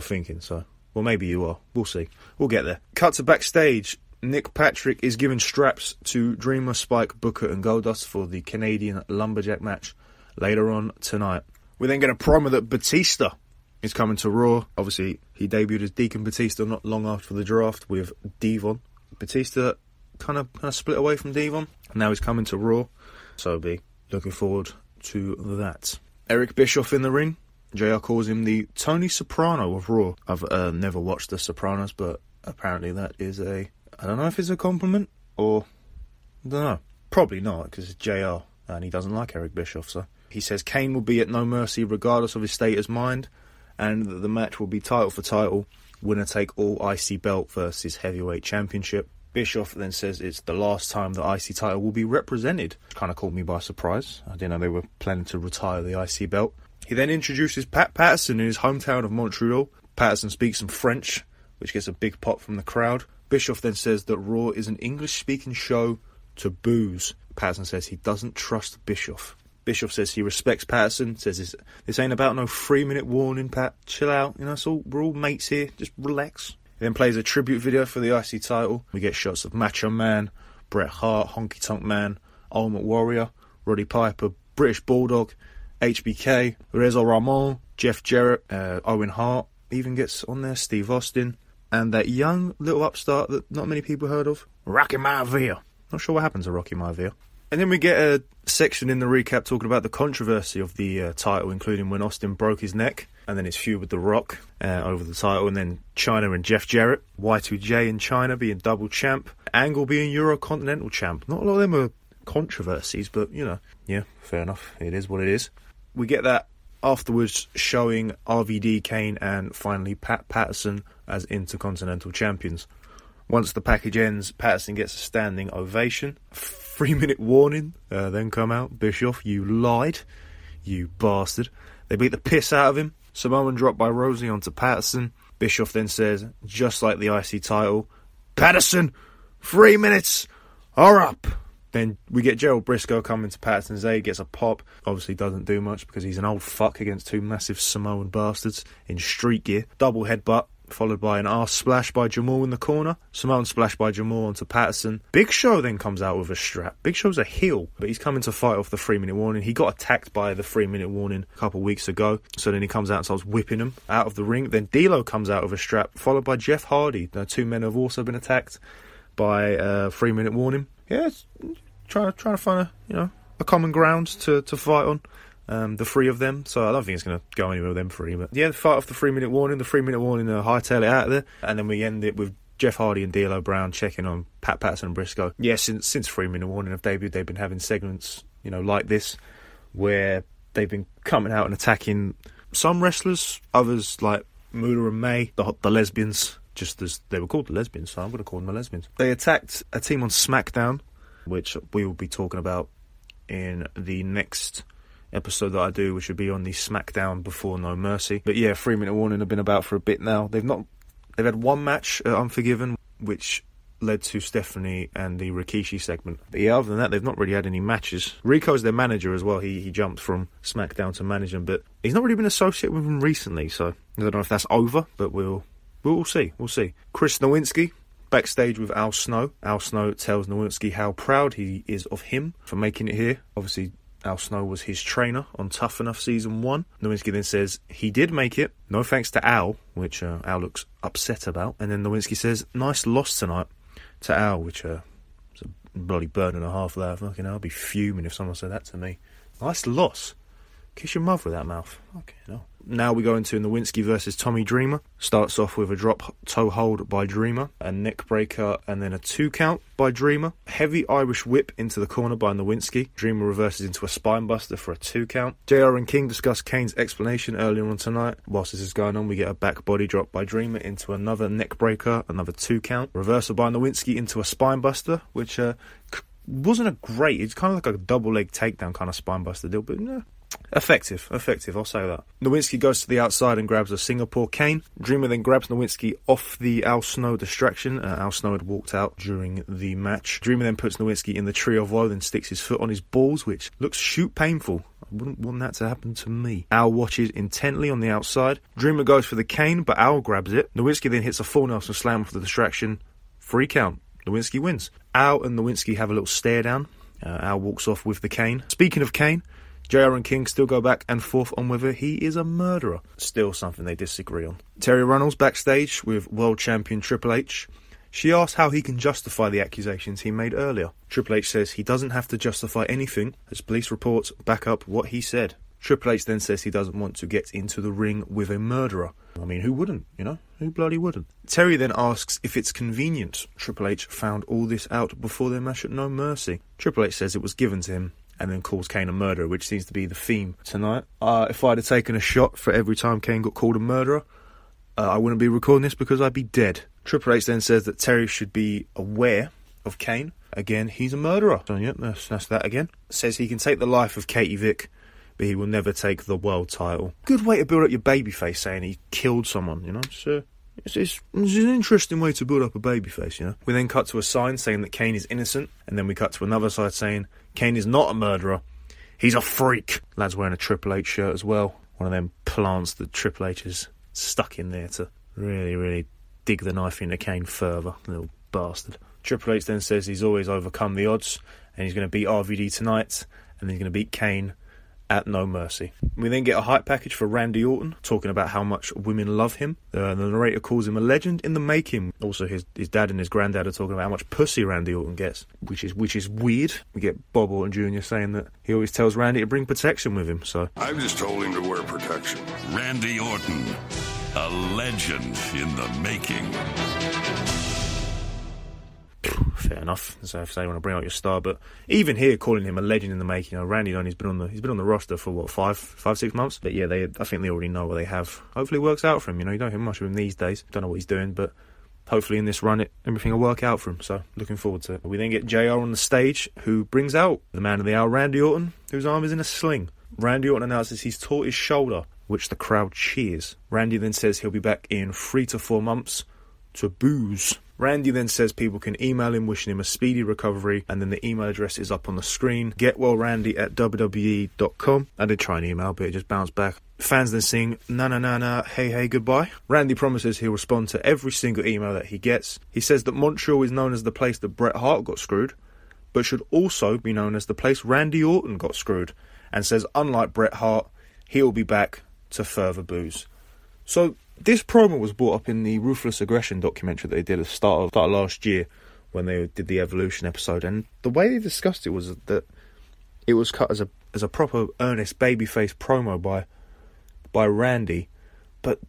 thinking. So, well, maybe you are. We'll see. We'll get there. Cut to backstage. Nick Patrick is giving straps to Dreamer, Spike, Booker, and Goldust for the Canadian Lumberjack match later on tonight. We then get a promo that Batista is coming to Raw. Obviously, he debuted as Deacon Batista not long after the draft with Devon. Batista kind of split away from Devon. Now he's coming to Raw. So be looking forward to that. Eric Bischoff in the ring. JR calls him the Tony Soprano of Raw. I've never watched The Sopranos, but apparently that is a... I don't know if it's a compliment or... I don't know. Probably not, because it's JR and he doesn't like Eric Bischoff, so... He says Kane will be at No Mercy regardless of his state of mind, and the match will be title for title, winner take all, IC belt versus heavyweight championship. Bischoff then says it's the last time the IC title will be represented. Kind of caught me by surprise. I didn't know they were planning to retire the IC belt. He then introduces Pat Patterson in his hometown of Montreal. Patterson speaks some French, which gets a big pop from the crowd. Bischoff then says that Raw is an English-speaking show to boos. Patterson says he doesn't trust Bischoff. Bischoff says he respects Patterson, says this ain't about no 3-minute warning, Pat. Chill out, you know, we're all mates here, just relax. He then plays a tribute video for the IC title. We get shots of Macho Man, Bret Hart, Honky Tonk Man, Ultimate Warrior, Roddy Piper, British Bulldog, HBK, Razor Ramon, Jeff Jarrett, Owen Hart, even gets on there, Steve Austin, and that young little upstart that not many people heard of, Rocky Maivia. Not sure what happened to Rocky Maivia. And then we get a section in the recap talking about the controversy of the title, including when Austin broke his neck, and then his feud with The Rock over the title, and then China and Jeff Jarrett, Y2J in China being double champ, Angle being Eurocontinental champ. Not a lot of them are controversies, but, you know, yeah, fair enough. It is what it is. We get that afterwards showing RVD, Kane, and finally Pat Patterson as Intercontinental champions. Once the package ends, Patterson gets a standing ovation. 3-minute warning, then come out. Bischoff, you lied, you bastard. They beat the piss out of him. Samoan drop by Rosie onto Patterson. Bischoff then says, just like the IC title, Patterson, 3 minutes, are up. Then we get Gerald Briscoe coming to Patterson's aid, gets a pop. Obviously doesn't do much because he's an old fuck against two massive Samoan bastards in street gear. Double headbutt, followed by an arse splash by Jamal in the corner. Samoan splash by Jamal onto Patterson. Big Show then comes out with a strap. Big Show's a heel, but he's coming to fight off the 3-minute warning. He got attacked by the 3-minute warning a couple of weeks ago, so then he comes out and starts whipping him out of the ring. Then D-Lo comes out with a strap, followed by Jeff Hardy. Now, two men have also been attacked by a 3-minute warning. Yeah, trying to find a common ground to fight on. The three of them, so I don't think it's going to go anywhere with them three, but yeah, the fight off the 3-minute warning, hightail it out of there, and then we end it with Jeff Hardy and D'Lo Brown checking on Pat Patterson and Briscoe. Yeah, since 3-minute warning have debuted, they've been having segments, you know, like this, where they've been coming out and attacking some wrestlers, others like Moolah and May, the lesbians, just as they were called the lesbians, so I'm going to call them the lesbians. They attacked a team on SmackDown, which we will be talking about in the next episode that I do, which would be on the SmackDown before No Mercy. But yeah, 3-minute warning have been about for a bit now. They've had one match at Unforgiven, which led to Stephanie and the Rikishi segment. But yeah, other than that, they've not really had any matches. Rico's their manager as well. He jumped from SmackDown to manage them, but he's not really been associated with them recently, so I don't know if that's over, but we'll see. We'll see. Chris Nowinski backstage with Al Snow. Al Snow tells Nowinski how proud he is of him for making it here. Obviously, Al Snow was his trainer on Tough Enough Season 1. Nowinski then says he did make it, no thanks to Al, which Al looks upset about. And then Nowinski says, nice loss tonight to Al, which is a bloody bird and a half there. Fucking hell, I'd be fuming if someone said that to me. Nice loss. Kiss your mouth with that mouth. Okay, no. Now we go into Nowinski versus Tommy Dreamer. Starts off with a drop toe hold by Dreamer, a neck breaker, and then a 2 count by Dreamer. Heavy Irish whip into the corner by Nowinski. Dreamer reverses into a spine buster for a 2 count. JR and King discuss Kane's explanation earlier on tonight. Whilst this is going on, we get a back body drop by Dreamer into another neck breaker, another 2 count. Reversal by Nowinski into a spine buster, which wasn't a great. It's kind of like a double leg takedown kind of spine buster deal, but no. Effective, I'll say that. Nowinski goes to the outside and grabs a Singapore cane. Dreamer then grabs Nowinski off the Al Snow distraction. Al Snow had walked out during the match. Dreamer then puts Nowinski in the Tree of Woe, then sticks his foot on his balls, which looks shoot painful. I wouldn't want that to happen to me. Al watches intently on the outside. Dreamer goes for the cane, but Al grabs it. Nowinski then hits a full Nelson slam for the distraction. 3 count. Nowinski wins. Al and Nowinski have a little stare down. Al walks off with the cane. Speaking of cane, JR and King still go back and forth on whether he is a murderer. Still something they disagree on. Terry Runnels backstage with world champion Triple H. She asks how he can justify the accusations he made earlier. Triple H says he doesn't have to justify anything, as police reports back up what he said. Triple H then says he doesn't want to get into the ring with a murderer. I mean, who wouldn't, you know? Who bloody wouldn't? Terry then asks if it's convenient Triple H found all this out before their match at No Mercy. Triple H says it was given to him, and then calls Kane a murderer, which seems to be the theme tonight. If I'd have taken a shot for every time Kane got called a murderer, I wouldn't be recording this because I'd be dead. Triple H then says that Terry should be aware of Kane. Again, he's a murderer. So, yep, that's that again. Says he can take the life of Katie Vick, but he will never take the world title. Good way to build up your babyface, saying he killed someone, you know? So It's an interesting way to build up a babyface, you know? We then cut to a sign saying that Kane is innocent, and then we cut to another side saying Kane is not a murderer, he's a freak. Lad's wearing a Triple H shirt as well. One of them plants that Triple H is stuck in there to really, really dig the knife into Kane further. Little bastard. Triple H then says he's always overcome the odds, and he's going to beat RVD tonight, and he's going to beat Kane at No Mercy. We then get a hype package for Randy Orton, talking about how much women love him. The narrator calls him a legend in the making. Also, his dad and his granddad are talking about how much pussy Randy Orton gets, which is weird. We get Bob Orton Jr. saying that he always tells Randy to bring protection with him. So I've just told him to wear protection. Randy Orton, a legend in the making. Fair enough. So if they want to bring out your star, but even here, calling him a legend in the making, you know, Randy Orton, he's been on the roster for what, five 6 months. But yeah, I think they already know what they have. Hopefully, it works out for him. You know, you don't hear much of him these days. Don't know what he's doing, but hopefully in this run, everything will work out for him. So looking forward to it. We then get JR on the stage, who brings out the man of the hour, Randy Orton, whose arm is in a sling. Randy Orton announces he's tore his shoulder, which the crowd cheers. Randy then says he'll be back in 3 to 4 months to booze. Randy then says people can email him wishing him a speedy recovery, and then the email address is up on the screen, getwellrandy@wwe.com. I did try an email, but it just bounced back. Fans then sing, na na na na, hey hey goodbye. Randy promises he'll respond to every single email that he gets. He says that Montreal is known as the place that Bret Hart got screwed, but should also be known as the place Randy Orton got screwed, and says unlike Bret Hart, he'll be back to further booze. So this promo was brought up in the Ruthless Aggression documentary that they did at the start of last year when they did the Evolution episode, and the way they discussed it was that it was cut as a proper earnest babyface promo by Randy. But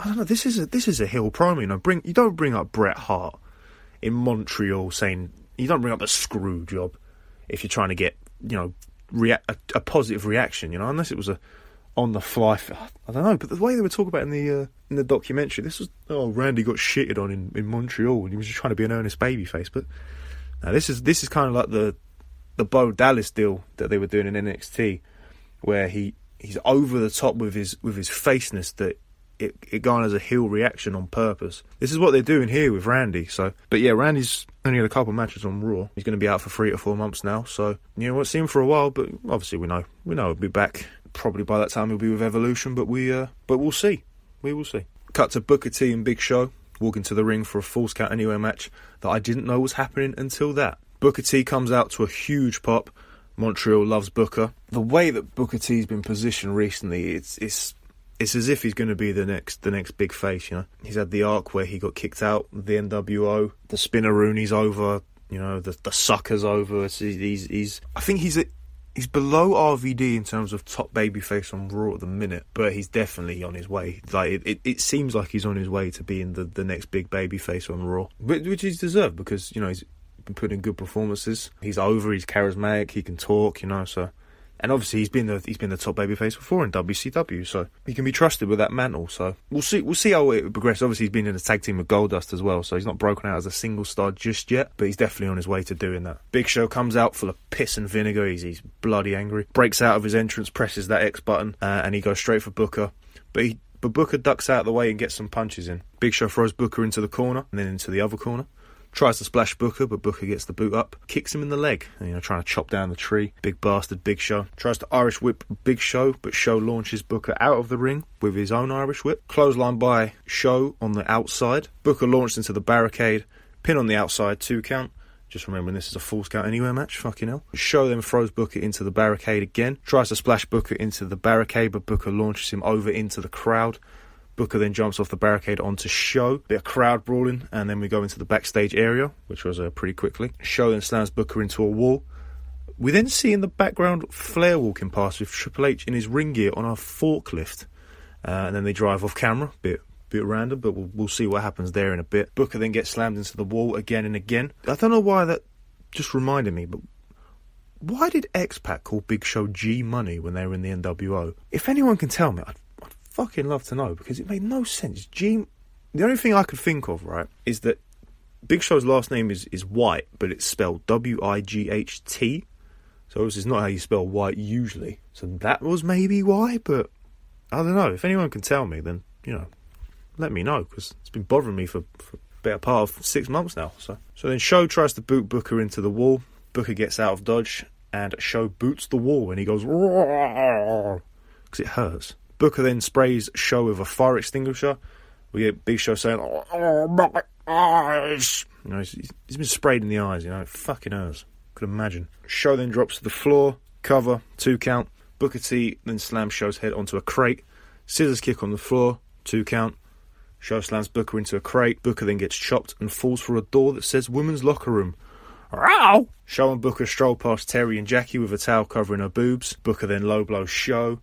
I don't know, this is a heel promo, you know. You don't bring up Bret Hart in Montreal saying, you don't bring up a screw job if you're trying to get, you know, a positive reaction, you know, unless it was a on the fly, I don't know, but the way they were talking about in the documentary, this was, oh, Randy got shitted on in Montreal, and he was just trying to be an earnest babyface. But now this is kind of like the Bo Dallas deal that they were doing in NXT, where he's over the top with his faceness that it garners a heel reaction on purpose. This is what they're doing here with Randy. So, but yeah, Randy's only had a couple of matches on Raw. He's going to be out for 3 to 4 months now. So you know, we'll see him for a while, but obviously we know he'll be back. Probably by that time he'll be with Evolution, but we'll see. We will see. Cut to Booker T and Big Show walking to the ring for a Falls Count Anywhere match that I didn't know was happening until that. Booker T comes out to a huge pop. Montreal loves Booker. The way that Booker T's been positioned recently, it's as if he's going to be the next big face. You know, he's had the arc where he got kicked out, the NWO, the Spinneroonies over, you know, the suckers over. I think he's He's below RVD in terms of top babyface on Raw at the minute, but he's definitely on his way. Like it seems like he's on his way to being the next big babyface on Raw, which he's deserved because you know he's been putting in good performances. He's over. He's charismatic. He can talk. You know, so and obviously he's been the top babyface before in WCW, so he can be trusted with that mantle. So we'll see how it progresses. Obviously he's been in a tag team with Goldust as well, so he's not broken out as a single star just yet, but he's definitely on his way to doing that. Big Show comes out full of piss and vinegar. He's bloody angry. Breaks out of his entrance, presses that X button, and he goes straight for Booker, but Booker ducks out of the way and gets some punches in. Big Show throws Booker into the corner and then into the other corner. Tries to splash Booker, but Booker gets the boot up. Kicks him in the leg, you know, trying to chop down the tree. Big bastard, Big Show. Tries to Irish whip Big Show, but Show launches Booker out of the ring with his own Irish whip. Clothesline by Show on the outside. Booker launched into the barricade. Pin on the outside, 2 count. Just remembering this is a false count anywhere match, fucking hell. Show then throws Booker into the barricade again. Tries to splash Booker into the barricade, but Booker launches him over into the crowd. Booker then jumps off the barricade onto Show. Bit of crowd brawling, and then we go into the backstage area, which was pretty quickly. Show then slams Booker into a wall. We then see in the background Flair walking past with Triple H in his ring gear on a forklift. And then they drive off camera. Bit random, but we'll see what happens there in a bit. Booker then gets slammed into the wall again and again. I don't know why that just reminded me, but why did X-Pac call Big Show G-Money when they were in the NWO? If anyone can tell me, I'd fucking love to know, because it made no sense. The only thing I could think of, right, is that Big Show's last name is White, but it's spelled W-I-G-H-T, so this is not how you spell White usually, so that was maybe why. But I don't know, if anyone can tell me, then you know, let me know, because it's been bothering me for a better part of 6 months now. So then Show tries to boot Booker into the wall. Booker gets out of dodge and Show boots the wall and he goes because it hurts. Booker then sprays Show with a fire extinguisher. We get Big Show saying, "Oh, my eyes!" You know, he's been sprayed in the eyes. You know, it fucking hurts. Could imagine. Show then drops to the floor. Cover, 2 count. Booker T then slams Show's head onto a crate. Scissors kick on the floor, 2 count. Show slams Booker into a crate. Booker then gets chopped and falls through a door that says "Women's Locker Room." Ow! Show and Booker stroll past Terry and Jackie with a towel covering her boobs. Booker then low blows Show.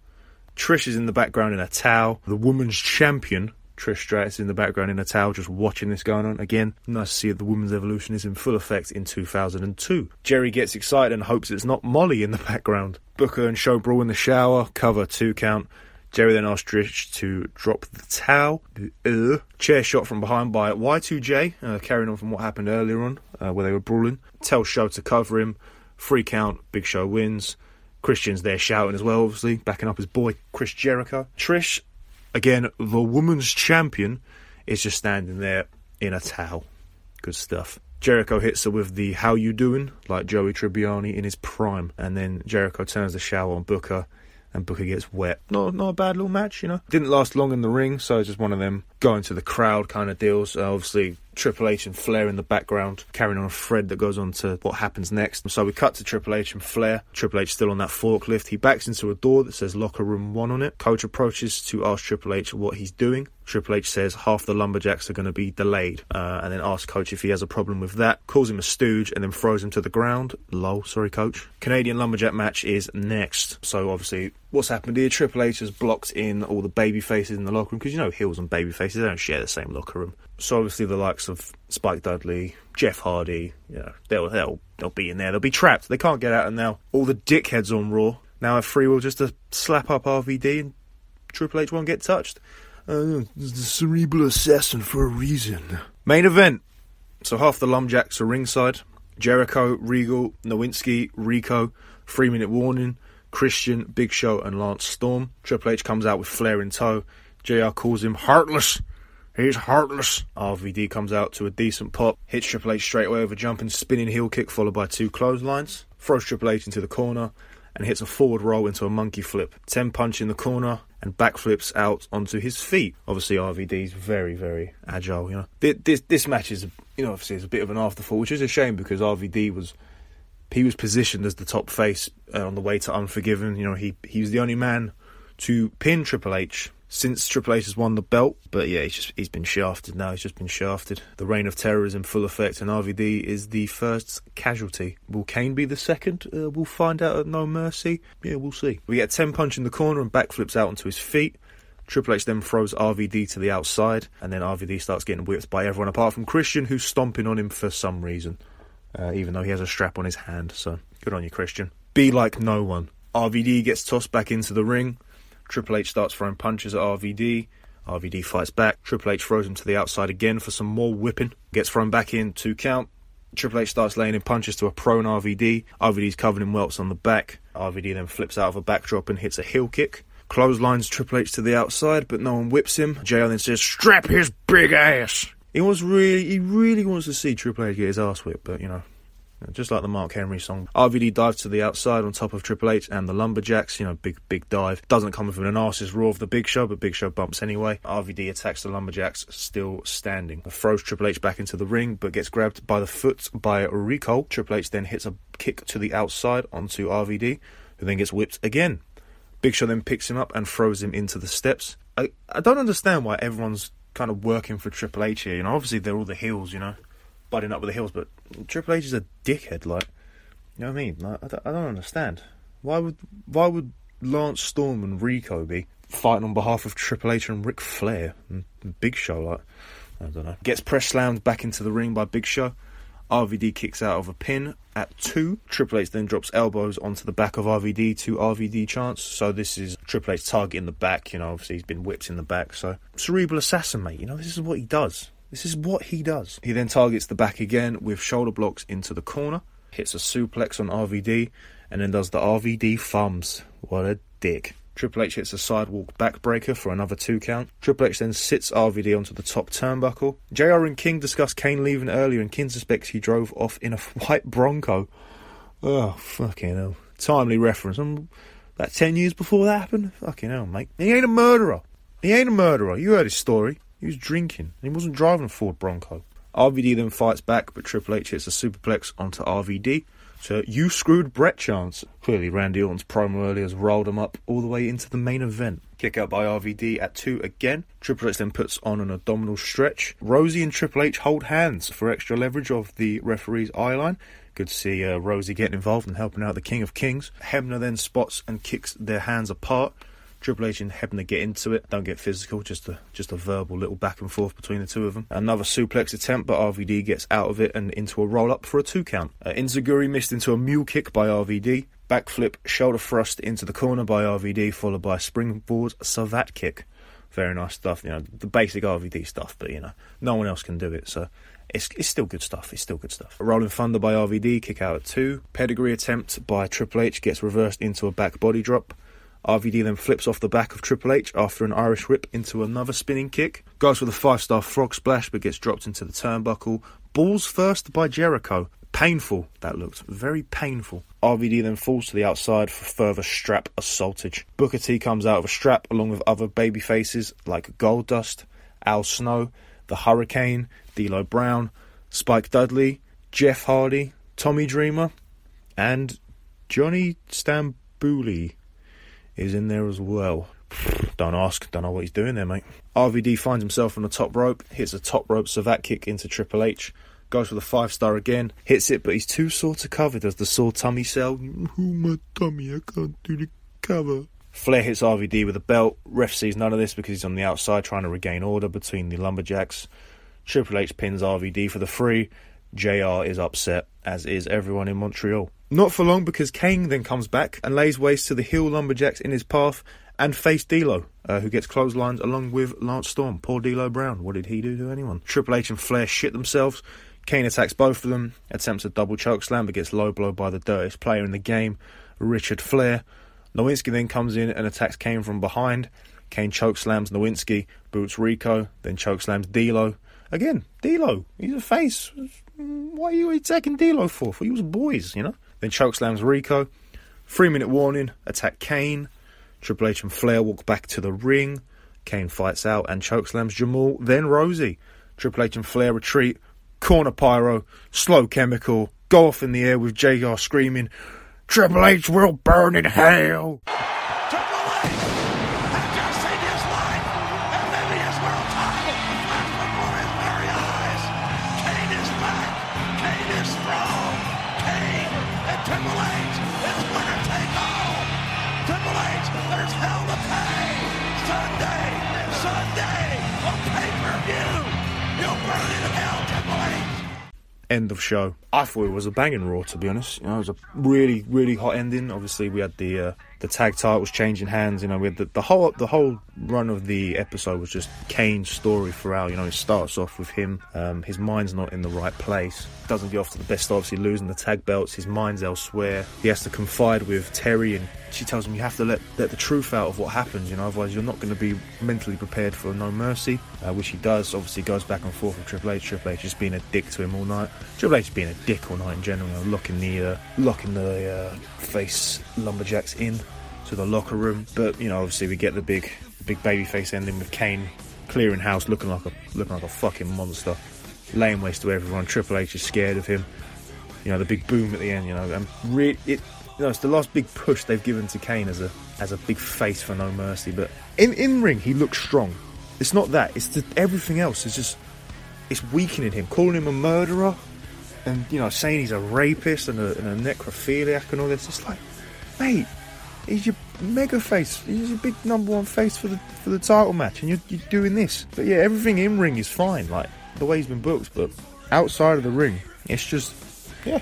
Trish is in the background in a towel. The women's champion, Trish Stratus, is in the background in a towel, just watching this going on. Again, nice to see that the women's evolution is in full effect in 2002. Jerry gets excited and hopes it's not Molly in the background. Booker and Show brawl in the shower. Cover, 2 count. Jerry then asks Trish to drop the towel. Chair shot from behind by Y2J, carrying on from what happened earlier on, where they were brawling. Tells Show to cover him. 3 count, Big Show wins. Christian's there shouting as well, obviously, backing up his boy, Chris Jericho. Trish, again, the woman's champion, is just standing there in a towel. Good stuff. Jericho hits her with the "how you doing," like Joey Tribbiani in his prime. And then Jericho turns the shower on Booker, and Booker gets wet. Not a bad little match, you know. Didn't last long in the ring, so it's just one of them going to the crowd kind of deals. Obviously, Triple H and Flair in the background, carrying on a thread that goes on to what happens next. And so we cut to Triple H and Flair. Triple H still on that forklift. He backs into a door that says Locker Room 1 on it. Coach approaches to ask Triple H what he's doing. Triple H says half the Lumberjacks are going to be delayed, and then asks Coach if he has a problem with that. Calls him a stooge and then throws him to the ground. Lol, sorry, Coach. Canadian Lumberjack match is next. So obviously, what's happened here? Triple H has blocked in all the baby faces in the locker room, because you know heels and baby faces, they don't share the same locker room. So obviously the likes of Spike Dudley, Jeff Hardy, you know, they'll be in there. They'll be trapped. They can't get out. And now all the dickheads on Raw now have free will just to slap up RVD, and Triple H won't get touched. The cerebral assassin for a reason. Main event. So half the Lumberjacks are ringside. Jericho, Regal, Nowinski, Rico, 3-minute warning, Christian, Big Show and Lance Storm. Triple H comes out with Flair in tow. JR calls him heartless. He's heartless. RVD comes out to a decent pop, hits Triple H straight away with a jumping spinning heel kick followed by 2 clotheslines, throws Triple H into the corner and hits a forward roll into a monkey flip. 10 punch in the corner and backflips out onto his feet. Obviously RVD's very, very agile, you know. This match is, you know, obviously it's a bit of an afterthought, which is a shame because RVD was positioned as the top face on the way to Unforgiven. You know, he was the only man to pin Triple H. since Triple H has won the belt. But yeah, he's been shafted now. He's just been shafted. The reign of terror is in full effect, and RVD is the first casualty. Will Kane be the second? We'll find out at No Mercy. Yeah, we'll see. We get a 10 punch in the corner and backflips out onto his feet. Triple H then throws RVD to the outside, and then RVD starts getting whipped by everyone apart from Christian, who's stomping on him for some reason, even though he has a strap on his hand. So good on you, Christian. Be like no one. RVD gets tossed back into the ring. Triple H starts throwing punches at RVD. RVD fights back. Triple H throws him to the outside again for some more whipping. Gets thrown back in to count. Triple H starts laying in punches to a prone RVD. RVD's covered in welts on the back. RVD then flips out of a backdrop and hits a heel kick. Clotheslines Triple H to the outside, but no one whips him. JR then says, "Strap his big ass!" He really wants to see Triple H get his ass whipped, but, you know, just like the Mark Henry song. RVD dives to the outside on top of Triple H and the Lumberjacks. You know, big dive. Doesn't come within an arse's roar of the Big Show, but Big Show bumps anyway. RVD attacks the Lumberjacks, still standing. Throws Triple H back into the ring, but gets grabbed by the foot by Rico. Triple H then hits a kick to the outside onto RVD, who then gets whipped again. Big Show then picks him up and throws him into the steps. I don't understand why everyone's kind of working for Triple H here. You know, obviously they're all the heels, you know, budding up with the heels, but Triple H is a dickhead, like, you know what I mean? Like, I don't understand. Why would Lance Storm and Rico be fighting on behalf of Triple H and Ric Flair and Big Show? Like, I don't know. Gets press slammed back into the ring by Big Show. RVD kicks out of a pin at 2. Triple H then drops elbows onto the back of RVD to RVD chants. So this is Triple H targeting the back, you know, obviously he's been whipped in the back. So cerebral assassin, mate, you know, this is what he does. This is what he does. He then targets the back again with shoulder blocks into the corner, hits a suplex on RVD, and then does the RVD thumbs. What a dick. Triple H hits a sidewalk backbreaker for another 2 count. Triple H then sits RVD onto the top turnbuckle. JR and King discuss Kane leaving earlier, and King suspects he drove off in a white Bronco. Oh, fucking hell. Timely reference. About 10 years before that happened? Fucking hell, mate. He ain't a murderer. He ain't a murderer. You heard his story. He was drinking, and he wasn't driving a Ford Bronco. RVD then fights back, but Triple H hits a superplex onto RVD. So, "You screwed Brett" chance. Clearly, Randy Orton's promo earlier has rolled him up all the way into the main event. Kick out by RVD at 2 again. Triple H then puts on an abdominal stretch. Rosie and Triple H hold hands for extra leverage of the referee's eyeline. Good to see Rosie getting involved and helping out the King of Kings. Hebner then spots and kicks their hands apart. Triple H and Hebner get into it. Don't get physical, just a verbal little back and forth between the two of them. Another suplex attempt, but RVD gets out of it and into a roll-up for a 2 count. Enziguri missed into a mule kick by RVD. Backflip, shoulder thrust into the corner by RVD, followed by a springboard savat kick. Very nice stuff, you know, the basic RVD stuff, but, you know, no one else can do it, so it's still good stuff, A rolling thunder by RVD, kick out at 2. Pedigree attempt by Triple H gets reversed into a back body drop. RVD then flips off the back of Triple H after an Irish whip into another spinning kick. Goes for the 5-star frog splash, but gets dropped into the turnbuckle. Balls first by Jericho. Painful, that looked. Very painful. RVD then falls to the outside for further strap assaultage. Booker T comes out of a strap along with other babyfaces like Goldust, Al Snow, The Hurricane, D'Lo Brown, Spike Dudley, Jeff Hardy, Tommy Dreamer, and Johnny Stambouli is in there as well. Don't ask. Don't know what he's doing there, mate. RVD finds himself on the top rope. Hits a top rope savat kick into Triple H. Goes for the 5-star again. Hits it, but he's too sore to cover. Does the sore tummy sell? Oh, my tummy. I can't do the cover. Flair hits RVD with a belt. Ref sees none of this because he's on the outside trying to regain order between the Lumberjacks. Triple H pins RVD for the 3. JR is upset, as is everyone in Montreal. Not for long, because Kane then comes back and lays waste to the heel Lumberjacks in his path and face D'Lo, who gets clotheslines along with Lance Storm. Poor D'Lo Brown. What did he do to anyone? Triple H and Flair shit themselves. Kane attacks both of them, attempts a double choke slam, but gets low blow by the dirtiest player in the game, Richard Flair. Nowinski then comes in and attacks Kane from behind. Kane chokeslams Nowinski, boots Rico, then chokeslams D'Lo. Again, D'Lo, he's a face. What are you attacking D'Lo for? For you was boys, you know? Then chokeslams Rico. 3-minute warning. Attack Kane. Triple H and Flair walk back to the ring. Kane fights out and chokeslams Jamal, then Rosie. Triple H and Flair retreat. Corner pyro. Slow chemical. Go off in the air with JR screaming, "Triple H will burn in hell." Triple H has just saved his life. pay a pay-per-view. You'll burn in hell, Triple H. End of show. I thought it was a banging Raw, to be honest. You know, it was a really, really hot ending. Obviously, we had the tag titles changing hands. You know, we had the whole run of the episode was just Kane's story throughout. You know, it starts off with him. His mind's not in the right place. Doesn't get off to the best start. Obviously, losing the tag belts. His mind's elsewhere. He has to confide with Terry, and she tells him you have to let the truth out of what happens. You know, otherwise you're not going to be mentally prepared for No Mercy, which he does. Obviously, goes back and forth with Triple H. Triple H just being a dick to him all night. Triple H being a dick all night in general, you know, locking the face lumberjacks in to the locker room. But you know, obviously we get the big babyface ending with Kane clearing house, looking like a fucking monster, laying waste to everyone. Triple H is scared of him. You know, the big boom at the end. You know, and really, it's the last big push they've given to Kane as a big face for No Mercy. But in ring, he looks strong. It's not that. It's everything else is just. It's weakening him, calling him a murderer, and you know, saying he's a rapist and a necrophiliac and all this. It's like, mate, he's your mega face. He's your big number one face for the title match, and you're doing this. But yeah, everything in ring is fine, like the way he's been booked. But outside of the ring, it's just, yeah,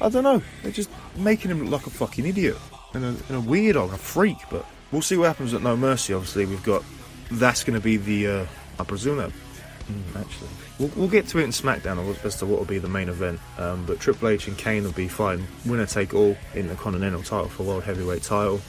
I don't know. They're just making him look like a fucking idiot and a weirdo and a freak. But we'll see what happens at No Mercy. Obviously, we've got that's going to be the I presume that. Actually, we'll get to it in SmackDown as to what will be the main event, but Triple H and Kane will be fighting winner take all in the Continental title for World Heavyweight title.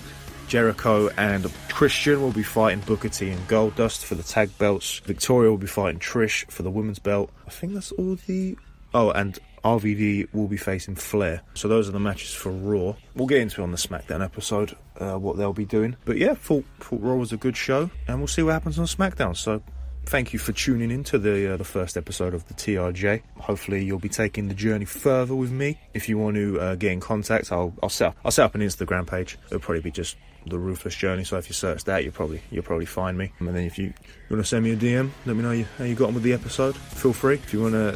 Jericho and Christian will be fighting Booker T and Goldust for the tag belts. Victoria will be fighting Trish for the women's belt. I think that's all the... Oh, and RVD will be facing Flair. So those are the matches for Raw. We'll get into it on the SmackDown episode, what they'll be doing. But yeah, thought Raw was a good show, and we'll see what happens on SmackDown, so... Thank you for tuning in to the first episode of the TRJ. Hopefully you'll be taking the journey further with me. If you want to get in contact, I'll set up an Instagram page. It'll probably be just The Ruthless Journey. So if you search that, you'll probably find me. And then if you want to send me a DM, let me know how you got on with the episode. Feel free. If you want to,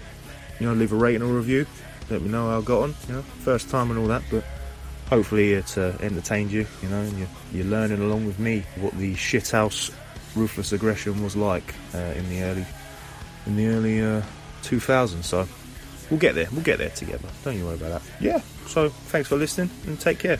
you know, leave a rating or review, let me know how I got on. You know, first time and all that, but. Hopefully it's entertained you. You know, and you're learning along with me what the shithouse ruthless aggression was like in the early 2000s. So we'll get there together, don't you worry about that. Yeah, so thanks for listening and take care.